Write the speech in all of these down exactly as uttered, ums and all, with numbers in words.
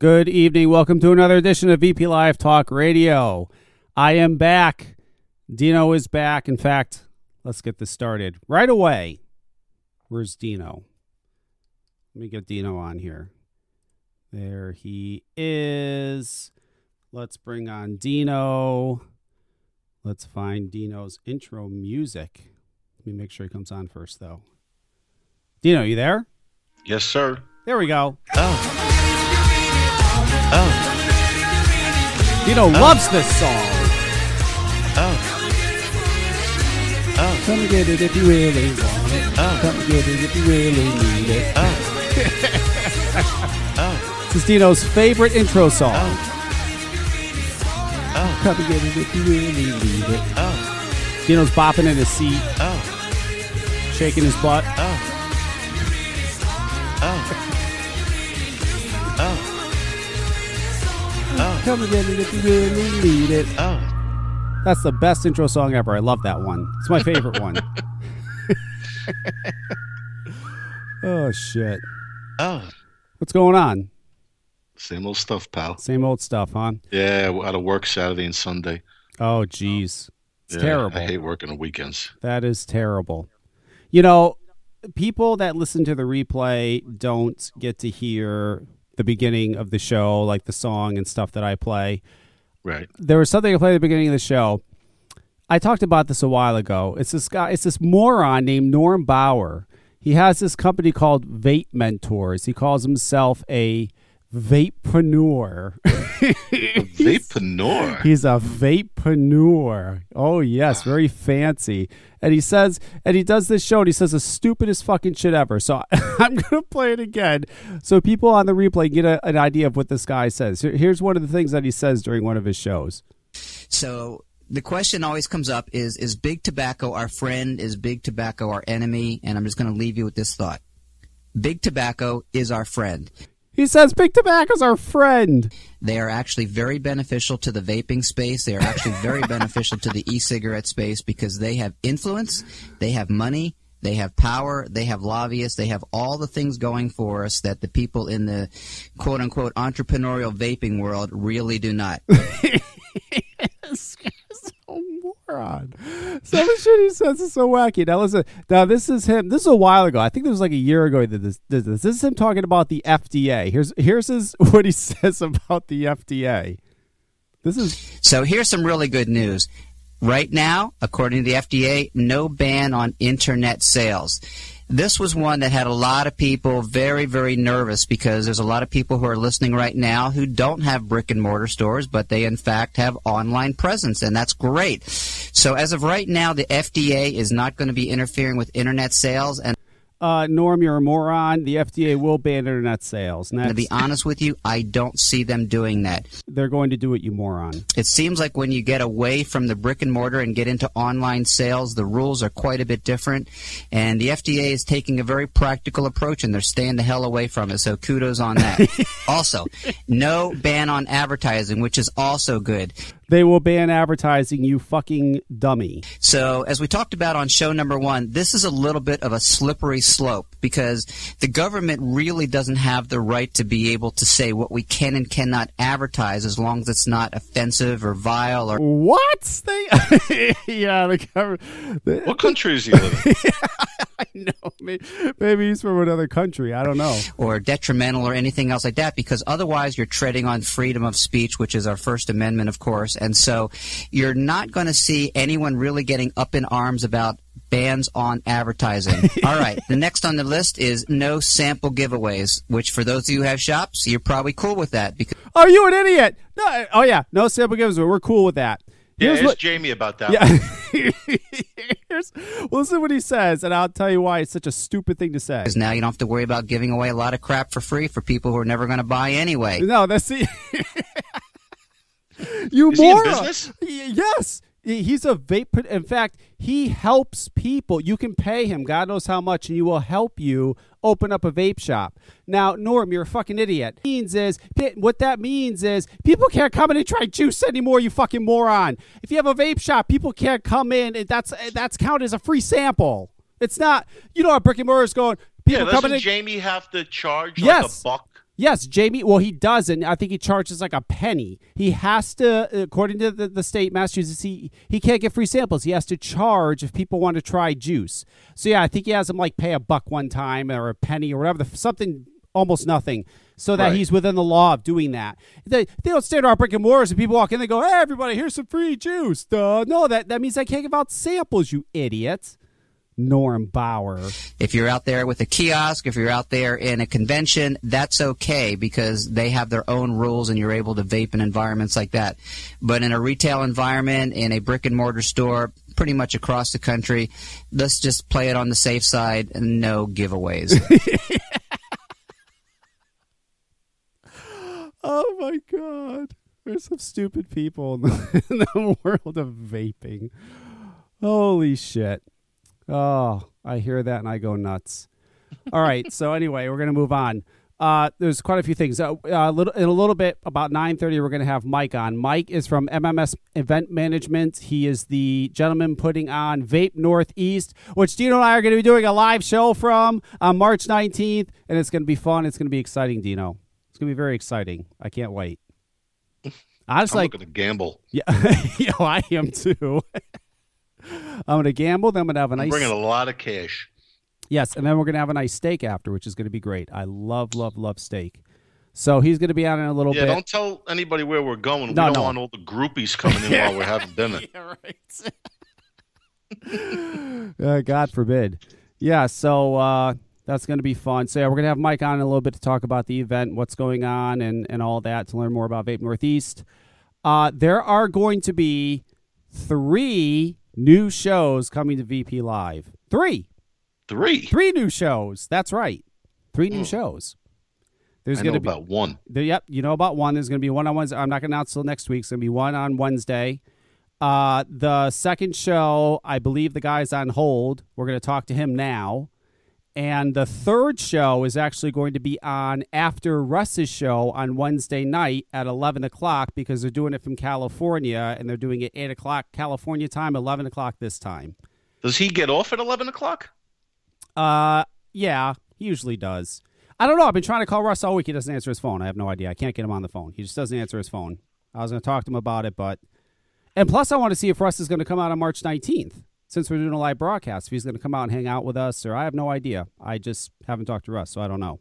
Good evening. Welcome to another edition of V P Live Talk Radio. I am back. Dino is back. In fact, let's get this started right away. Where's Dino? Let me get Dino on here. There he is. Let's bring on Dino. Let's find Dino's intro music. Let me make sure he comes on first, though. Dino, you there? Yes, sir. There we go. Oh. Oh. Dino oh. loves this song. Oh. Oh. Come get it if you really want it. Oh. Come get it if you really need it. Oh. Oh. This is Dino's favorite intro song. Oh. Oh. Come get it if you really need it. Oh. Dino's bopping in his seat. Oh. Shaking his butt. Oh. Oh. Oh. Oh. Come and get it if you really need it. Oh. That's the best intro song ever. I love that one. It's my favorite one. Oh, shit. Oh. What's going on? Same old stuff, pal. Same old stuff, huh? Yeah, out of work Saturday and Sunday. Oh, geez. It's yeah, terrible. I hate working on weekends. That is terrible. You know, people that listen to the replay don't get to hear the beginning of the show, like the song and stuff that I play. Right. There was something I played at the beginning of the show. I talked about this a while ago. It's this guy, it's this moron named Norm Bauer. He has this company called Vape Mentors. He calls himself a vapepreneur. A vapepreneur? He's a vapepreneur. Oh, yes. Very fancy. And he says, and he does this show, and he says the stupidest fucking shit ever. So I'm going to play it again so people on the replay get a, an idea of what this guy says. Here's one of the things that he says during one of his shows. So the question always comes up is, is big tobacco our friend? Is big tobacco our enemy? And I'm just going to leave you with this thought. Big tobacco is our friend. He says big tobacco's our friend. They are actually very beneficial to the vaping space. They are actually very beneficial to the e-cigarette space because they have influence, they have money, they have power, they have lobbyists, they have all the things going for us that the people in the quote-unquote entrepreneurial vaping world really do not. This guy's a moron. Some of the shit he says is so wacky. Now listen, now this is him. This is a while ago. I think it was like a year ago that this did this. This is him talking about the F D A. Here's here's his, what he says about the F D A. This is so. Here's some really good news. Right now, according to the F D A, no ban on internet sales. This was one that had a lot of people very, very nervous because there's a lot of people who are listening right now who don't have brick and mortar stores, but they in fact have online presence, and that's great. So as of right now, the F D A is not going to be interfering with internet sales. And uh, Norm, you're a moron. The F D A will ban internet sales. And to be honest with you, I don't see them doing that. They're going to do it, you moron. It seems like when you get away from the brick and mortar and get into online sales, the rules are quite a bit different. And the F D A is taking a very practical approach, and they're staying the hell away from it. So kudos on that. Also, no ban on advertising, which is also good. They will ban advertising, you fucking dummy. So as we talked about on show number one, this is a little bit of a slippery slope because the government really doesn't have the right to be able to say what we can and cannot advertise as long as it's not offensive or vile or... What? They... yeah, the government... What country is he living in? I know. Maybe, maybe he's from another country. I don't know. Or detrimental or anything else like that, because otherwise you're treading on freedom of speech, which is our First Amendment, of course. And so you're not going to see anyone really getting up in arms about bans on advertising. All right. The next on the list is no sample giveaways, which for those of you who have shops, you're probably cool with that. Because oh, you an idiot. No, oh, yeah. No sample giveaways. We're cool with that. Yeah, here's what, Jamie about that. Yeah. Here's, well, listen to what he says, and I'll tell you why it's such a stupid thing to say. Because now you don't have to worry about giving away a lot of crap for free for people who are never going to buy anyway. No, that's the... You Is moron. He in business? Yes. He's a vape. In fact, he helps people. You can pay him, God knows how much, and he will help you open up a vape shop. Now, Norm, you're a fucking idiot. Means is what that means is people can't come in and try juice anymore, you fucking moron. If you have a vape shop, people can't come in, and that's that's counted as a free sample. It's not. You know how brick and mortar is going. People yeah, doesn't coming in. Jamie have to charge yes. like a buck? Yes, Jamie. Well, he does, and I think he charges like a penny. He has to, according to the, the state, Massachusetts, he, he can't get free samples. He has to charge if people want to try juice. So, yeah, I think he has them like pay a buck one time or a penny or whatever, something, almost nothing, so that right. he's within the law of doing that. They, they don't stand around brick and mortars and people walk in, they go, hey, everybody, here's some free juice. Duh. No, that, that means I can't give out samples, you idiots. Norm Bauer. If you're out there with a kiosk, if you're out there in a convention, that's okay because they have their own rules and you're able to vape in environments like that. But in a retail environment, in a brick and mortar store, pretty much across the country, let's just play it on the safe side and no giveaways. Oh my God. There's some stupid people in the, in the world of vaping. Holy shit. Oh, I hear that and I go nuts. All right. So anyway, we're going to move on. Uh, there's quite a few things. Uh, a little, in a little bit, about nine thirty, we're going to have Mike on. Mike is from M M S Event Management. He is the gentleman putting on Vape Northeast, which Dino and I are going to be doing a live show from on March nineteenth. And it's going to be fun. It's going to be exciting, Dino. It's going to be very exciting. I can't wait. I was I'm like, going to gamble. Yeah, you know, I am too. I'm going to gamble. Then I'm going to have a nice... Bringing a lot of cash. Yes, and then we're going to have a nice steak after, which is going to be great. I love, love, love steak. So he's going to be out in a little yeah, bit. Yeah, don't tell anybody where we're going. No, we don't no. want all the groupies coming in while we're having dinner. Yeah, right. uh, God forbid. Yeah, so uh, that's going to be fun. So yeah, we're going to have Mike on in a little bit to talk about the event, what's going on, and, and all that, to learn more about Vape Northeast. Uh, there are going to be three... new shows coming to V P Live. Three. Three. Three new shows. That's right. Three new mm. shows. There's going to be about one. There, yep. You know about one. There's going to be one on Wednesday. I'm not going to announce till next week. It's going to be one on Wednesday. Uh, the second show, I believe the guy's on hold. We're going to talk to him now. And the third show is actually going to be on after Russ's show on Wednesday night at eleven o'clock because they're doing it from California, and they're doing it eight o'clock California time, eleven o'clock this time. Does he get off at eleven o'clock? Uh, yeah, he usually does. I don't know. I've been trying to call Russ all week. He doesn't answer his phone. I have no idea. I can't get him on the phone. He just doesn't answer his phone. I was going to talk to him about it, but... And plus, I want to see if Russ is going to come out on March nineteenth. Since we're doing a live broadcast, if he's going to come out and hang out with us, or I have no idea. I just haven't talked to Russ, so I don't know.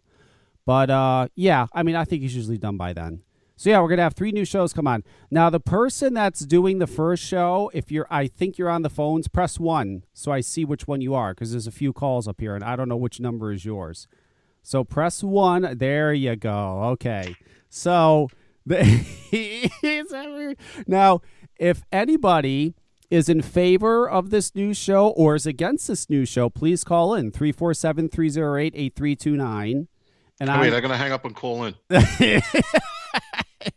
But, uh, yeah, I mean, I think he's usually done by then. So, yeah, we're going to have three new shows come on. Now, the person that's doing the first show, if you're, I think you're on the phones, press one so I see which one you are, because there's a few calls up here, and I don't know which number is yours. So press one. There you go. Okay. So, the now, if anybody... is in favor of this new show or is against this new show, please call in three four seven, three oh eight, eight three two nine. And I mean, I'm going to hang up and call in. and,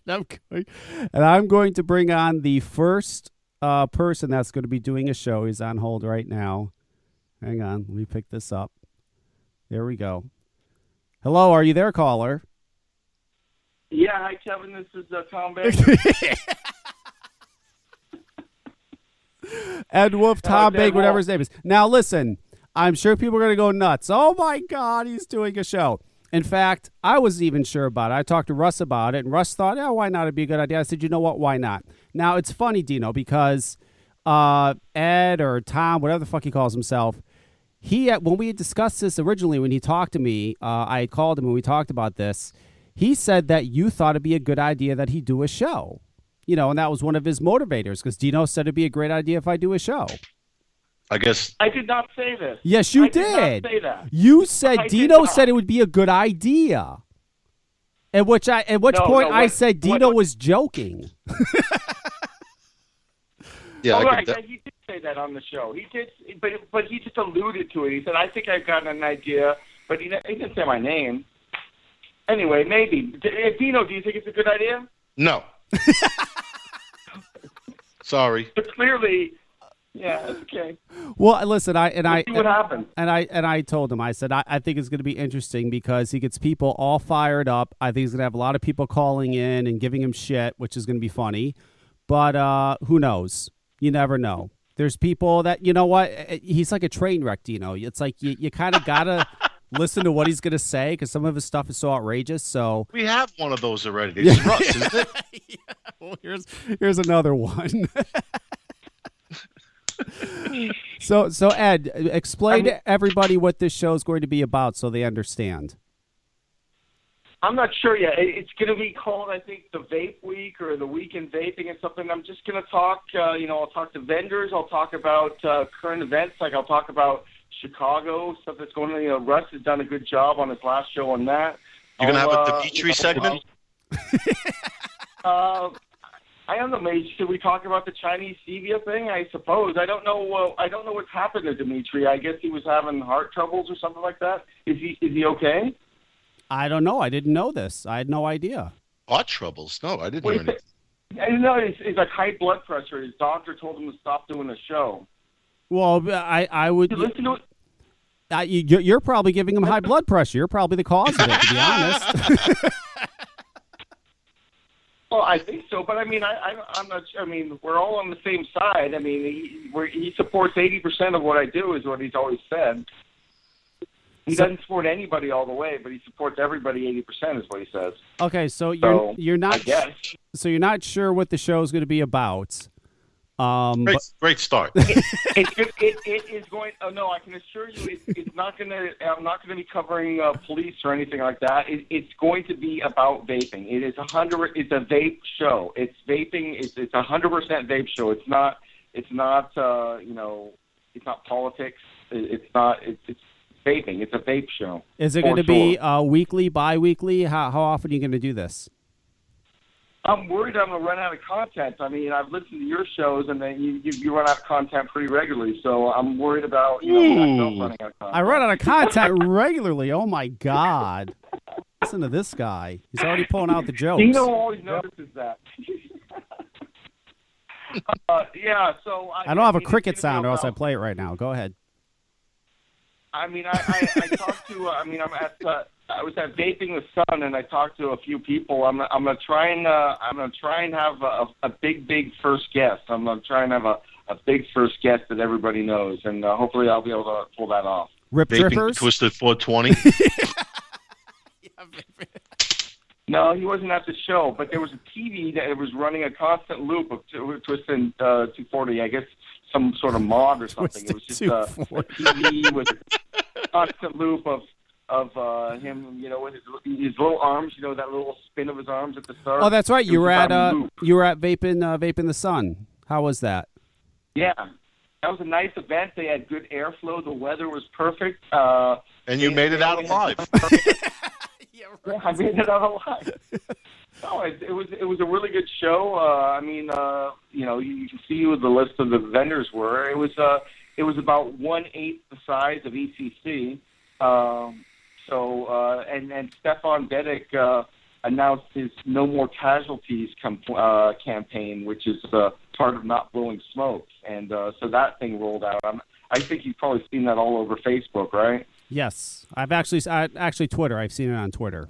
I'm going, and I'm going to bring on the first uh, person that's going to be doing a show. He's on hold right now. Hang on. Let me pick this up. There we go. Hello. Are you there, caller? Yeah. Hi, Kevin. This is uh, Tom Baker. Ed Wolf, Tom Big, whatever his name is. Now, listen, I'm sure people are going to go nuts. Oh, my God, he's doing a show. In fact, I wasn't even sure about it. I talked to Russ about it, and Russ thought, yeah, why not? It'd be a good idea. I said, you know what? Why not? Now, it's funny, Dino, because uh, Ed or Tom, whatever the fuck he calls himself, he when we had discussed this originally, when he talked to me, uh, I had called him and we talked about this. He said that you thought it'd be a good idea that he do a show. You know, and that was one of his motivators because Dino said it'd be a great idea if I do a show. I guess I did not say this. Yes, you I did. did not say that. You said I Dino said it would be a good idea. At which I, at which no, point no, what, I said Dino what, what, was joking. yeah, All I right, that. He did say that on the show. He did, but but he just alluded to it. He said, "I think I've gotten an idea," but he, he didn't say my name. Anyway, maybe Dino. Do you think it's a good idea? No. Sorry. But clearly, yeah, okay. Well, listen, I and Let's I see what and, happened. and I and I told him, I said, I, I think it's going to be interesting because he gets people all fired up. I think he's going to have a lot of people calling in and giving him shit, which is going to be funny. But uh, who knows? You never know. There's people that, you know what? He's like a train wreck, Dino. It's like you, you kind of gotta listen to what he's going to say because some of his stuff is so outrageous. So we have one of those already. It's Russ, isn't it? Yeah. Well, here's here's another one. so so Ed, explain I'm, to everybody what this show is going to be about so they understand. I'm not sure yet. It's going to be called, I think, the Vape Week or the Week in Vaping and something. I'm just going to talk, uh, you know, I'll talk to vendors. I'll talk about uh, current events. Like I'll talk about Chicago, stuff that's going on. You know, Russ has done a good job on his last show on that. You're going to have a uh, Dimitri segment? uh, I don't know, mate. Should we talk about the Chinese stevia thing? I suppose. I don't know. Uh, I don't know what's happened to Dimitri. I guess he was having heart troubles or something like that. Is he? Is he okay? I don't know. I didn't know this. I had no idea. Heart troubles? No, I didn't well, hear anything. I know it's, it's like high blood pressure. His doctor told him to stop doing the show. Well, I, I would... You listen to it. I, you, you're probably giving him high blood pressure. You're probably the cause of it, to be honest. Well, I think so, but I mean, I, I, I'm not. I mean, we're all on the same side. I mean, he, we're, he supports eighty percent of what I do is what he's always said. He so, doesn't support anybody all the way, but he supports everybody eighty percent is what he says. Okay, so, so you're you're not I guess. so you're not sure what the show is going to be about. Um, great, but, great start. It, it, it, it is going. Oh no, I can assure you, it, it's not going to. I'm not going to be covering uh, police or anything like that. It, it's going to be about vaping. It is a hundred. It's a vape show. It's vaping. It's it's a hundred percent vape show. It's not. It's not. Uh, you know. It's not politics. It, it's not. It, it's. Vaping. It's a vape show. Is it going to be uh, weekly, bi-weekly? How how often are you going to do this? I'm worried I'm going to run out of content. I mean, I've listened to your shows, and then you, you, you run out of content pretty regularly. So I'm worried about you know myself running out of content. I run out of content regularly. Oh my God! Listen to this guy. He's already pulling out the jokes. Dino always notices that. uh, yeah. So I, I don't have a cricket sound, or else I play it right now. Go ahead. I mean, I, I, I talked to. Uh, I mean, I'm at. Uh, I was at Vaping the Sun, and I talked to a few people. I'm. I'm gonna try and. Uh, I'm gonna try and have a, a big, big first guest. I'm gonna try and have a, a big first guest that everybody knows, and uh, hopefully, I'll be able to pull that off. Rip Trippers, Twisted four twenty. No, he wasn't at the show, but there was a T V that was running a constant loop of Twisted uh, two forty. I guess. Some sort of mod or something. Twisted it was just a, a T V with a constant loop of of uh, him, you know, with his, his little arms, you know, that little spin of his arms at the start. Oh, that's right. You were at uh, you were at Vaping uh, Vaping the Sun. How was that? Yeah, that was a nice event. They had good airflow. The weather was perfect. Uh, and you made it out alive. Yeah, right. Yeah, I made it out alive. No, it, it was it was a really good show. Uh, I mean, uh, you know, you, you can see what the list of the vendors were. It was uh, it was about one eighth the size of E C C. Um, so uh, and and Stefan Dedek uh, announced his No More Casualties com- uh, campaign, which is uh, part of Not Blowing Smoke, and uh, so that thing rolled out. I'm, I think you've probably seen that all over Facebook, right? Yes, I've actually I, actually Twitter. I've seen it on Twitter.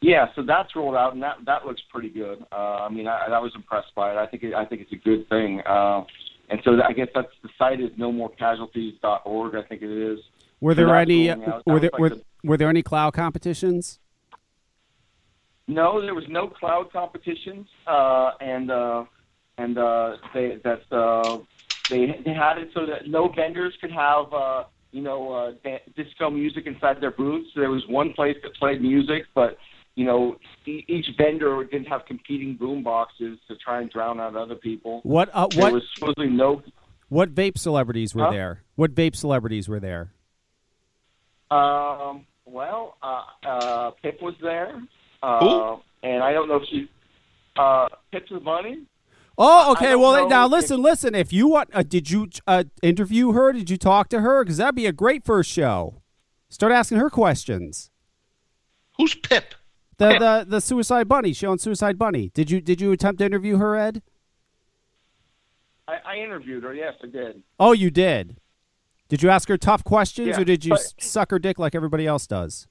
Yeah, so that's rolled out, and that that looks pretty good. Uh, I mean, I, I was impressed by it. I think it, I think it's a good thing. Uh, and so I guess that's the site is no more casualties dot org. I think it is. Were there so any were there, like were, the, were there any cloud competitions? No, there was no cloud competitions, uh, and uh, and uh, they that's uh, they they had it so that no vendors could have. Uh, you know, uh, disco music inside their booths. There was one place that played music, but, you know, each vendor didn't have competing boom boxes to try and drown out other people. What? Uh, there what was supposedly no... What vape celebrities were huh? there? What vape celebrities were there? Um. Well, uh, uh, Pip was there. Uh, and I don't know if she... Uh, Pip's the bunny? Oh, okay. Well, now listen, listen. If you want, uh, did you uh, interview her? Did you talk to her? Because that'd be a great first show. Start asking her questions. Who's Pip? The Pip. the the Suicide Bunny show on Suicide Bunny. Did you did you attempt to interview her, Ed? I, I interviewed her. Yes, I did. Oh, you did. Did you ask her tough questions, yeah, or did you but... suck her dick like everybody else does?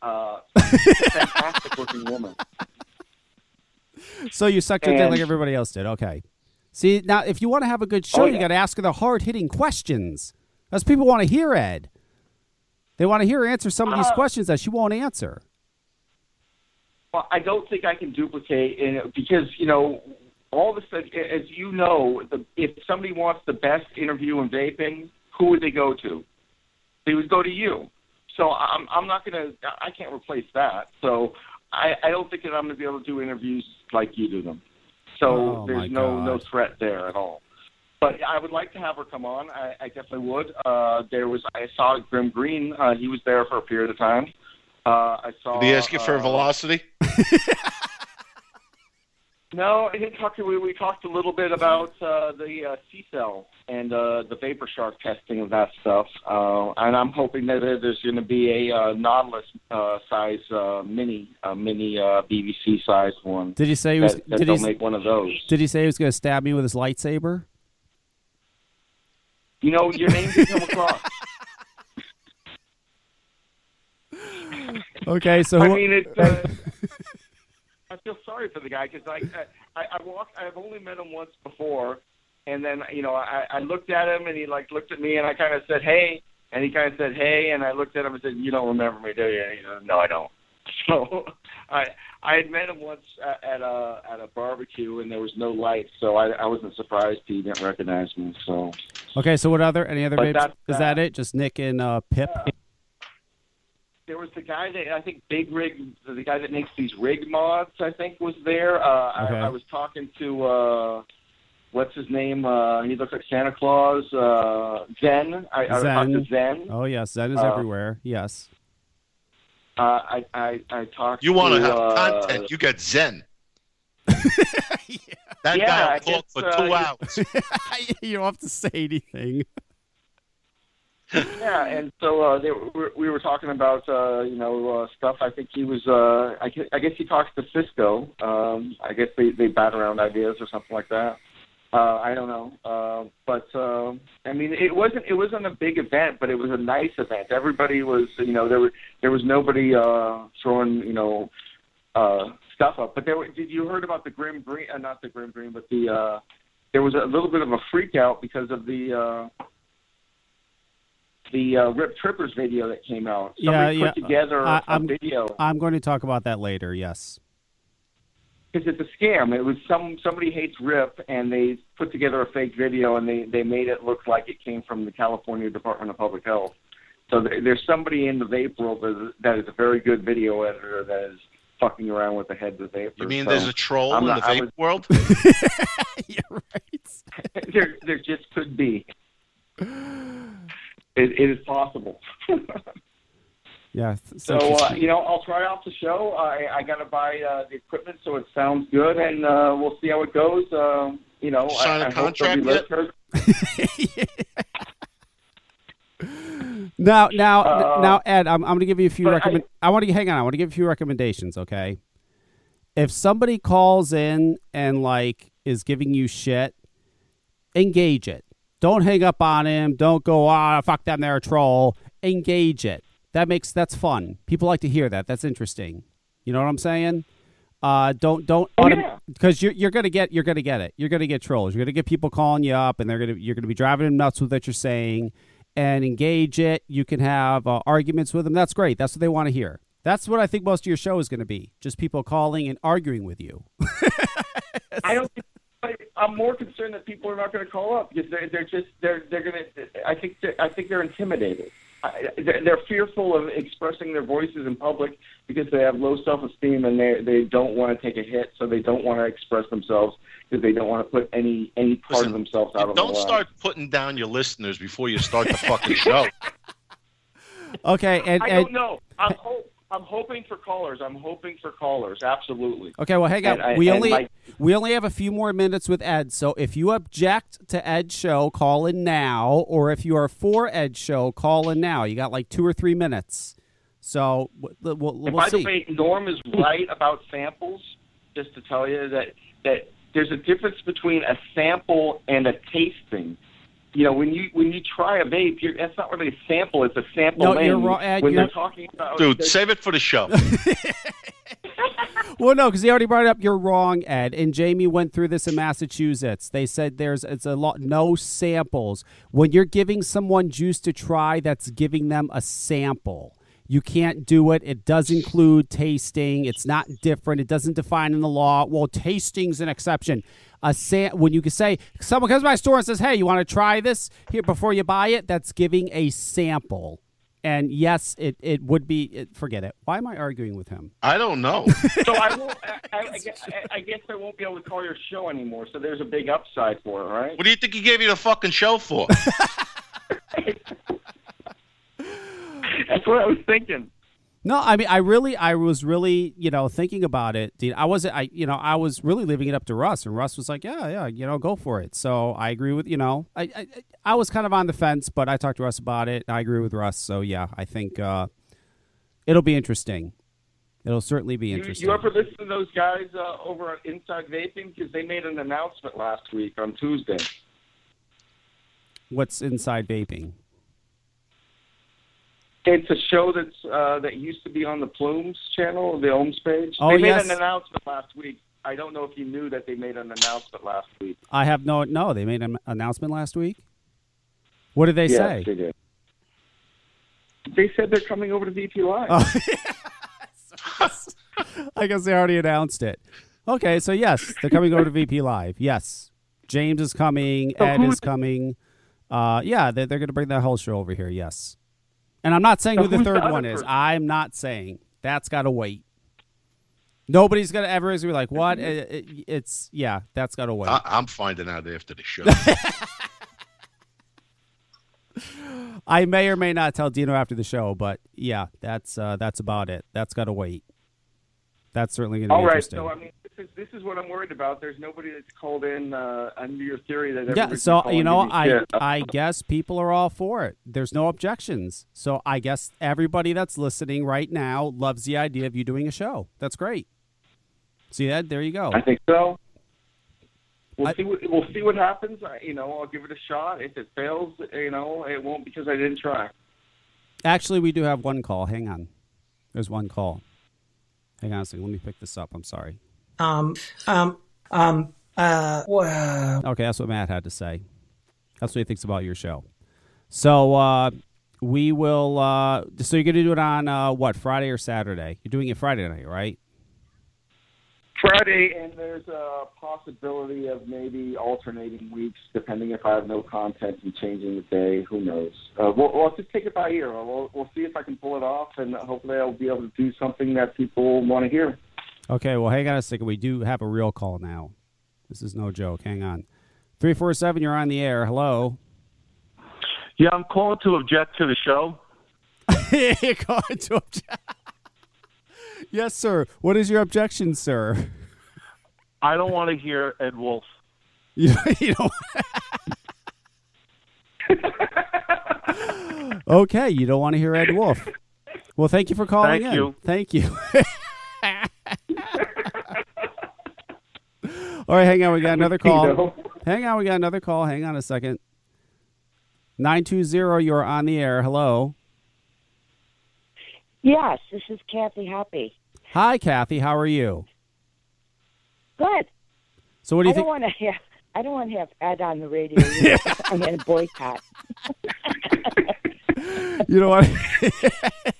Uh, fantastic looking woman. So you sucked your dick like everybody else did. Okay. See, now, if you want to have a good show, oh, yeah. you got to ask the hard-hitting questions. That's what people want to hear, Ed. They want to hear her answer some of these uh, questions that she won't answer. Well, I don't think I can duplicate it because, you know, all of a sudden, as you know, the, if somebody wants the best interview in vaping, who would they go to? They would go to you. So I'm, I'm not going to – I can't replace that. So I, I don't think that I'm going to be able to do interviews like you do them. So oh, there's no, no threat there at all. But I would like to have her come on. I, I definitely would. Uh, there was I saw Grim Green. Uh, he was there for a period of time. Uh, I saw. Did he ask you uh, for Velocity? No, I didn't talk to. We, we talked a little bit about uh, the uh, C-cell and uh, the Vapor Shark testing of that stuff. Uh, and I'm hoping that there's going to be a uh, Nautilus uh, size uh, mini, uh, mini uh, B V C size one. Did he say he was? That, that did they'll he, make one of those? Did he say he was going to stab me with his lightsaber? You know, your name didn't come across. Okay, so... I mean, it, uh, I feel sorry for the guy because I, I, I walked, I've only met him once before, and then, you know, I, I looked at him, and he, like, looked at me, and I kind of said, hey, and he kind of said, hey, and I looked at him and said, you don't remember me, do you? And he said, no, I don't. So I I had met him once at a at a barbecue, and there was no light, so I, I wasn't surprised he didn't recognize me. So okay, so what other any other vapes? That, is that uh, it? Just Nick and uh, Pip. Uh, there was the guy that I think Big Rig, the guy that makes these rig mods, I think was there. Uh, okay. I, I was talking to uh, what's his name? Uh, he looks like Santa Claus. Uh, Zen. I, Zen. I talked to Zen. Oh yes, Zen is uh, everywhere. Yes. Uh, I, I, I talked you want to have uh, content. You got Zen. yeah. That yeah, guy talked for uh, two hours. You don't have to say anything. Yeah, and so uh, they were, we were talking about, uh, you know, uh, stuff. I think he was, uh, I, guess, I guess he talks to Cisco. Um, I guess they, they bat around ideas or something like that. Uh, I don't know, uh, but uh, I mean, it wasn't it wasn't a big event, but it was a nice event. Everybody was, you know, there was there was nobody uh, throwing, you know, uh, stuff up. But there were, did you heard about the Grim Green? Uh, not the Grim Green, but the uh, there was a little bit of a freak out because of the uh, the uh, Rip Trippers video that came out. Somebody yeah, yeah. put together I, a I'm, video. I'm going to talk about that later. Yes. Because it's a scam. It was some somebody hates Rip, and they put together a fake video, and they, they made it look like it came from the California Department of Public Health. So th- there's somebody in the vape world that is a very good video editor that is fucking around with the heads of vapors. You mean so there's a troll I'm in not, the vape was... world? You're right. there, there just could be. It, it is possible. Yeah. So, so uh, you know, I'll try off the show. I, I got to buy uh, the equipment so it sounds good, and uh, we'll see how it goes. Uh, you know, you sign I, a I contract hope yet? now, now, uh, now, Ed, I'm, I'm going to give you a few recommend. I, I want to hang on. I want to give a few recommendations. Okay. If somebody calls in and like is giving you shit, engage it. Don't hang up on him. Don't go ah oh, fuck them. They're a troll. Engage it. That makes that's fun. People like to hear that. That's interesting. You know what I'm saying? Uh, don't don't oh, yeah. because you're you're gonna get you're gonna get it. You're gonna get trolls. You're gonna get people calling you up, and they're gonna you're gonna be driving them nuts with what you're saying. And engage it. You can have uh, arguments with them. That's great. That's what they want to hear. That's what I think most of your show is gonna be. Just people calling and arguing with you. I don't. I'm more concerned that people are not gonna call up because they're they're just they're they're gonna. I think they're, I think they're intimidated. I, they're fearful of expressing their voices in public because they have low self-esteem and they they don't want to take a hit, so they don't want to express themselves because they don't want to put any any part Listen, of themselves out of the line. Don't start putting down your listeners before you start the fucking show. Okay, and, and I don't know. I'm hope, I'm hoping for callers. I'm hoping for callers. Absolutely. Okay, well, hang on. And, we and only like, we only have a few more minutes with Ed, so if you object to Ed's show, call in now. Or if you are for Ed's show, call in now. You got like two or three minutes. So we'll, we'll, we'll by see. By the way, Norm is right about samples. Just to tell you that that there's a difference between a sample and a tasting. You know, when you when you try a vape, you're, that's not really a sample. It's a sample. No, you're wrong, Ed, when you're... they're talking about, dude, save it for the show. Well, no, because he already brought it up. You're wrong, Ed. And Jamie went through this in Massachusetts. They said there's it's a lot no samples. When you're giving someone juice to try, that's giving them a sample. You can't do it. It does include tasting. It's not different. It doesn't define in the law. Well, tasting's an exception. A sam- when you can say, someone comes to my store and says, hey, you want to try this here before you buy it? That's giving a sample. And yes, it, it would be, it, forget it. Why am I arguing with him? I don't know. So I, won't, I, I, I, guess, I, I guess I won't be able to call your show anymore. So there's a big upside for it, right? What do you think he gave you the fucking show for? That's what I was thinking. No, I mean, I really, I was really, you know, thinking about it, Dean. I wasn't, I, you know, I was really leaving it up to Russ, and Russ was like, yeah, yeah, you know, go for it. So I agree with, you know, I, I, I was kind of on the fence, but I talked to Russ about it, and I agree with Russ. So yeah, I think uh, it'll be interesting. It'll certainly be interesting. You, you ever listen to those guys uh, over at Inside Vaping? Because they made an announcement last week on Tuesday. What's Inside Vaping? It's a show that's uh, that used to be on the Plumes channel, the Ohms page. Oh, they made yes. an announcement last week. I don't know if you knew that they made an announcement last week. I have no, no. They made an announcement last week. What did they yes, say? They did. They said they're coming over to V P Live. Oh, yes. I guess they already announced it. Okay, so yes, they're coming over to V P Live. Yes, James is coming. So Ed is coming. Uh, yeah, they're, they're going to bring that whole show over here. Yes. And I'm not saying so who the third the one person? is. I'm not saying. That's got to wait. Nobody's going to ever be like, what? It, it, it's, yeah, that's got to wait. I, I'm finding out after the show. I may or may not tell Dino after the show, but, yeah, that's uh, that's about it. That's got to wait. That's certainly going to be right, interesting. All right, so, I mean, this is, this is what I'm worried about. There's nobody that's called in uh, under your theory. That yeah, so, you know, I shit. I guess people are all for it. There's no objections. So I guess everybody that's listening right now loves the idea of you doing a show. That's great. See that? There you go. I think so. We'll, I, see, what, we'll see what happens. I, you know, I'll give it a shot. If it fails, you know, it won't because I didn't try. Actually, we do have one call. Hang on. There's one call. Hang on a second. Let me pick this up. I'm sorry. Um, um, um, uh, wow. Okay, that's what Matt had to say. That's what he thinks about your show. So uh, we will, uh, so you're going to do it on, uh, what, Friday or Saturday? You're doing it Friday night, right? Friday, and there's a possibility of maybe alternating weeks, depending if I have no content and changing the day. Who knows? Uh, we'll, we'll just take it by ear. We'll, we'll see if I can pull it off, and hopefully I'll be able to do something that people want to hear. Okay, well, hang on a second. We do have a real call now. This is no joke. Hang on. three four seven, you're on the air. Hello. Yeah, I'm calling to object to the show. You're calling to object. Yes, sir. What is your objection, sir? I don't want to hear Ed Wolf. You, you don't. Okay, you don't want to hear Ed Wolf. Well, thank you for calling thank in. You. Thank you. All right, hang on. We got another call. Hang on. We got another call. Hang on a second. nine two zero, you're on the air. Hello. Yes, this is Kathy Hoppe. Hi, Kathy. How are you? Good. So, what do you I think? Don't have, I don't want to have Ed on the radio. I'm going to boycott. You don't want to.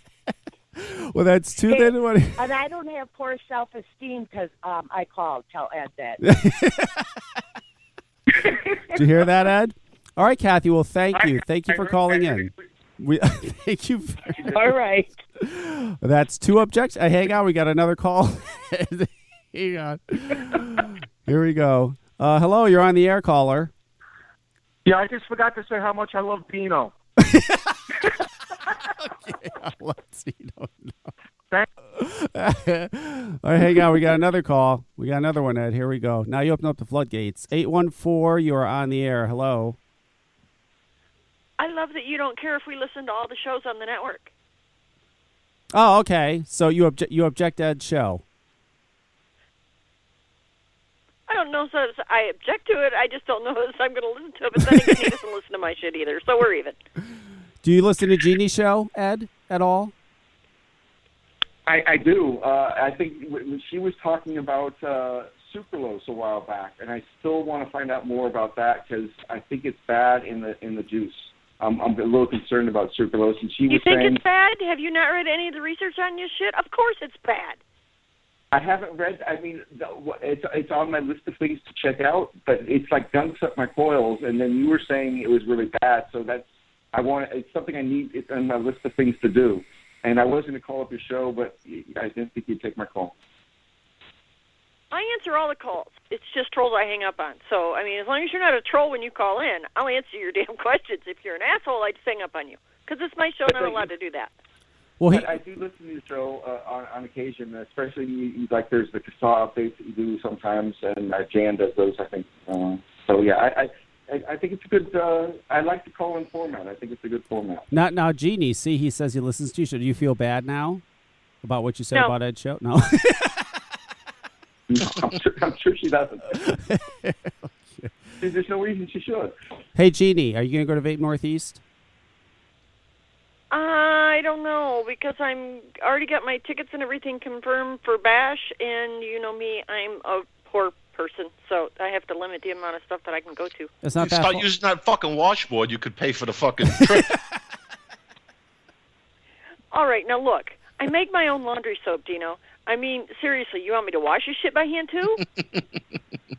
Well, that's too bad. And I don't have poor self-esteem because um, I called. Tell Ed that. Did you hear that, Ed? All right, Kathy. Well, thank you. Thank you for calling in. We thank you. For, all right. That's two objections. Uh, hang on, we got another call. Hang on. Here we go. Uh, hello, you're on the air, caller. Yeah, I just forgot to say how much I love Dino. Okay, I love Dino. No. All right, hang on, we got another call. We got another one, Ed. Here we go. Now you open up the floodgates. eight one four, you are on the air. Hello. I love that you don't care if we listen to all the shows on the network. Oh, okay. So you object you object to Ed's show. I don't know so I object to it. I just don't know if I'm going to listen to it. But then again, he doesn't listen to my shit either, so we're even. Do you listen to Jeannie's show, Ed, at all? I, I do. Uh, I think w- she was talking about uh, sucralose a while back, and I still want to find out more about that because I think it's bad in the in the juice. Um, I'm a little concerned about sucralose, and she you was saying. You think it's bad? Have you not read any of the research on this shit? Of course, it's bad. I haven't read. I mean, it's it's on my list of things to check out, but it's like dunks up my coils. And then you were saying it was really bad, so that's I want. It's something I need. It's on my list of things to do. And I was going to call up your show, but I didn't think you'd take my call. I answer all the calls. It's just trolls I hang up on. So, I mean, as long as you're not a troll when you call in, I'll answer your damn questions. If you're an asshole, I'd hang up on you. Because it's my show, and I'm allowed to do that. Well, he... I do listen to your show uh, on, on occasion, especially, you, you, like, there's the Kassah updates that you do sometimes, and uh, Jan does those, I think. Uh, so, yeah, I... I I think it's a good, uh, I like the call-in format. I think it's a good format. Not now, Jeannie, see, he says he listens to you. So do you feel bad now about what you said no. about Ed's show? No. no I'm, sure, I'm sure she doesn't. There's no reason she should. Hey, Jeannie, are you going to go to Vape Northeast? I don't know, because I'm already got my tickets and everything confirmed for Bash, and you know me, I'm a poor person, so I have to limit the amount of stuff that I can go to. It's not you that start fun. Using that fucking washboard, you could pay for the fucking trip. All right, now look, I make my own laundry soap, Dino. I mean, seriously, you want me to wash your shit by hand too?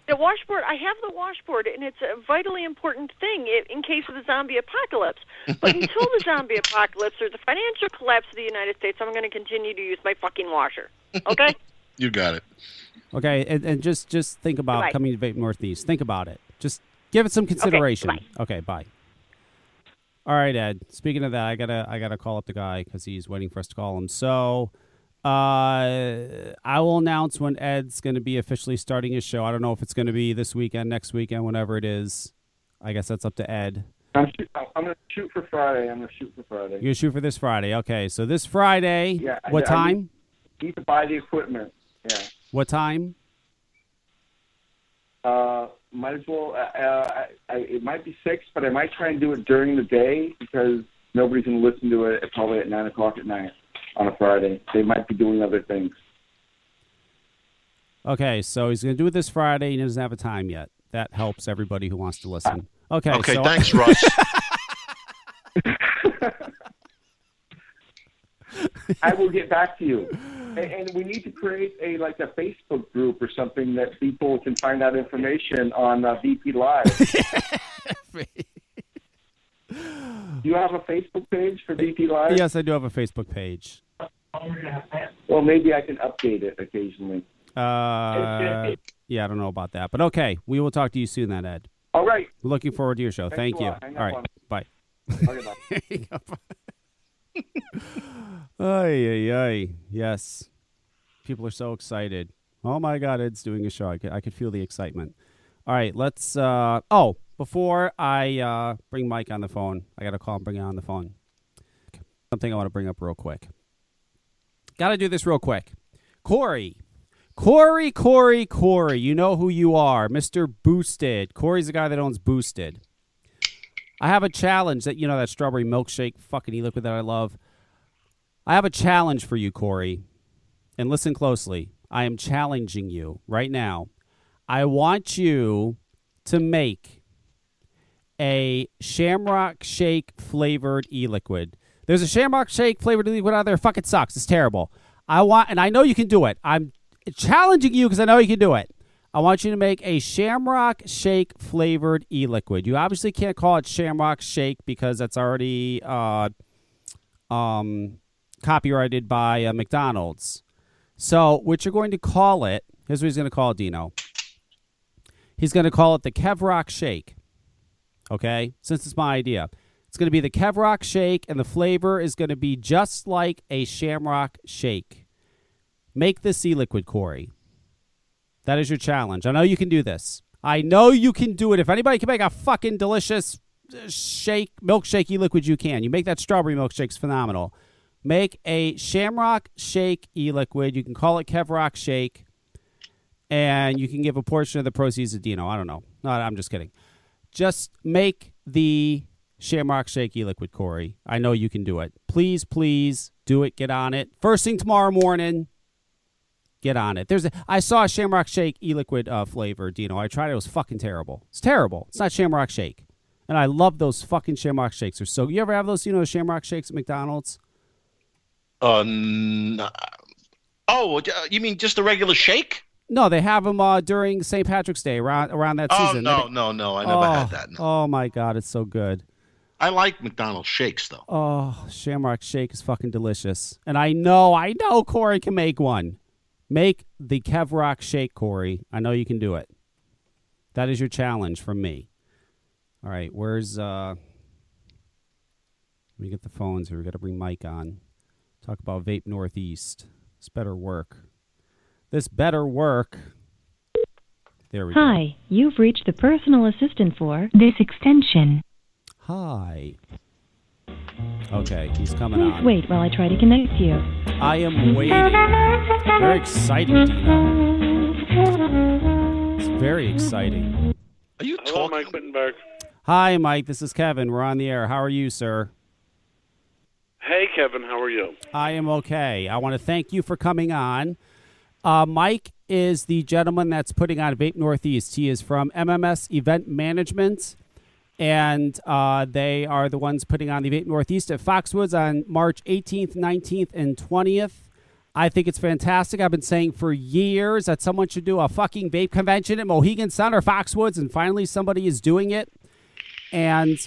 The washboard, I have the washboard, and it's a vitally important thing in case of the zombie apocalypse. But until the zombie apocalypse or the financial collapse of the United States, I'm going to continue to use my fucking washer. Okay? You got it. Okay, and, and just, just think about Goodbye. Coming to Vape Northeast. Think about it. Just give it some consideration. Okay, okay, bye. All right, Ed. Speaking of that, I gotta I gotta call up the guy because he's waiting for us to call him. So, uh, I will announce when Ed's going to be officially starting his show. I don't know if it's going to be this weekend, next weekend, whenever it is. I guess that's up to Ed. I'm, I'm gonna shoot for Friday. I'm gonna shoot for Friday. You're gonna shoot for this Friday. Okay, so this Friday. Yeah, what I, time? I need to buy the equipment. Yeah. What time? Uh, might as well. Uh, I, I, it might be six, but I might try and do it during the day because nobody's going to listen to it probably at nine o'clock at night on a Friday. They might be doing other things. Okay, so he's going to do it this Friday. He doesn't have a time yet. That helps everybody who wants to listen. Okay. Okay. So thanks, Russ. I will get back to you. And we need to create a like a Facebook group or something that people can find out information on uh, V P Live. Do you have a Facebook page for V P Live? Yes, I do have a Facebook page. Well, maybe I can update it occasionally. Uh, yeah, I don't know about that. But okay, we will talk to you soon then, Ed. All right. Looking forward to your show. Thanks Thank you. All right, bye. Okay, bye. There you go. Ay, ay, ay. Yes. People are so excited. Oh, my God, Ed's doing a show. I could, I could feel the excitement. All right, let's... Uh, oh, before I uh, bring Mike on the phone, I got to call and bring him on the phone. Something I want to bring up real quick. Got to do this real quick. Corey. Corey, Corey, Corey. You know who you are. Mister Boosted. Corey's the guy that owns Boosted. I have a challenge that, you know, that strawberry milkshake fucking e-liquid that I love. I have a challenge for you, Corey, and listen closely. I am challenging you right now. I want you to make a Shamrock Shake flavored e-liquid. There's a Shamrock Shake flavored e-liquid out there. Fuck, it sucks. It's terrible. I want, and I know you can do it. I'm challenging you because I know you can do it. I want you to make a Shamrock Shake flavored e-liquid. You obviously can't call it Shamrock Shake because that's already uh, um. copyrighted by uh, McDonald's. So what you're going to call it, here's what he's going to call it, Dino. He's going to call it the Kevrock Shake. Okay? Since it's my idea. It's going to be the Kevrock Shake, and the flavor is going to be just like a Shamrock Shake. Make this e-liquid, Corey. That is your challenge. I know you can do this. I know you can do it. If anybody can make a fucking delicious shake, milkshake e-liquid, you can. You make that strawberry milkshake's phenomenal. Make a Shamrock Shake e-liquid. You can call it Kevrock Shake. And you can give a portion of the proceeds to Dino. I don't know. No, I'm just kidding. Just make the Shamrock Shake e-liquid, Corey. I know you can do it. Please, please do it. Get on it. First thing tomorrow morning, get on it. There's a, I saw a Shamrock Shake e-liquid uh, flavor, Dino. I tried it. It was fucking terrible. It's terrible. It's not Shamrock Shake. And I love those fucking Shamrock Shakes. They're so, you ever have those, you know, Shamrock Shakes at McDonald's? Um, oh, you mean just the regular shake? No, they have them uh, during Saint Patrick's Day, around around that oh, season. Oh, no, no, no. I never oh, had that. No. Oh, my God. It's so good. I like McDonald's shakes, though. Oh, Shamrock Shake is fucking delicious. And I know, I know Corey can make one. Make the Kevrock Shake, Corey. I know you can do it. That is your challenge from me. All right, where's... Uh, let me get the phones here. We've got to bring Mike on. Talk about Vape Northeast. It's better work. This better work. There we Hi, go. Hi, you've reached the personal assistant for this extension. Hi. Okay, he's coming Please on. Please wait while I try to connect you. I am waiting. Very exciting, Dino. It's very exciting. Are you Hello, talking? Mike Wittenberg. Hi, Mike. This is Kevin. We're on the air. How are you, sir? Hey, Kevin. How are you? I am okay. I want to thank you for coming on. Uh, Mike is the gentleman that's putting on Vape Northeast. He is from M M S Event Management, and uh, they are the ones putting on the Vape Northeast at Foxwoods on March eighteenth, nineteenth, and twentieth. I think it's fantastic. I've been saying for years that someone should do a fucking vape convention at Mohegan Sun or Foxwoods, and finally somebody is doing it. And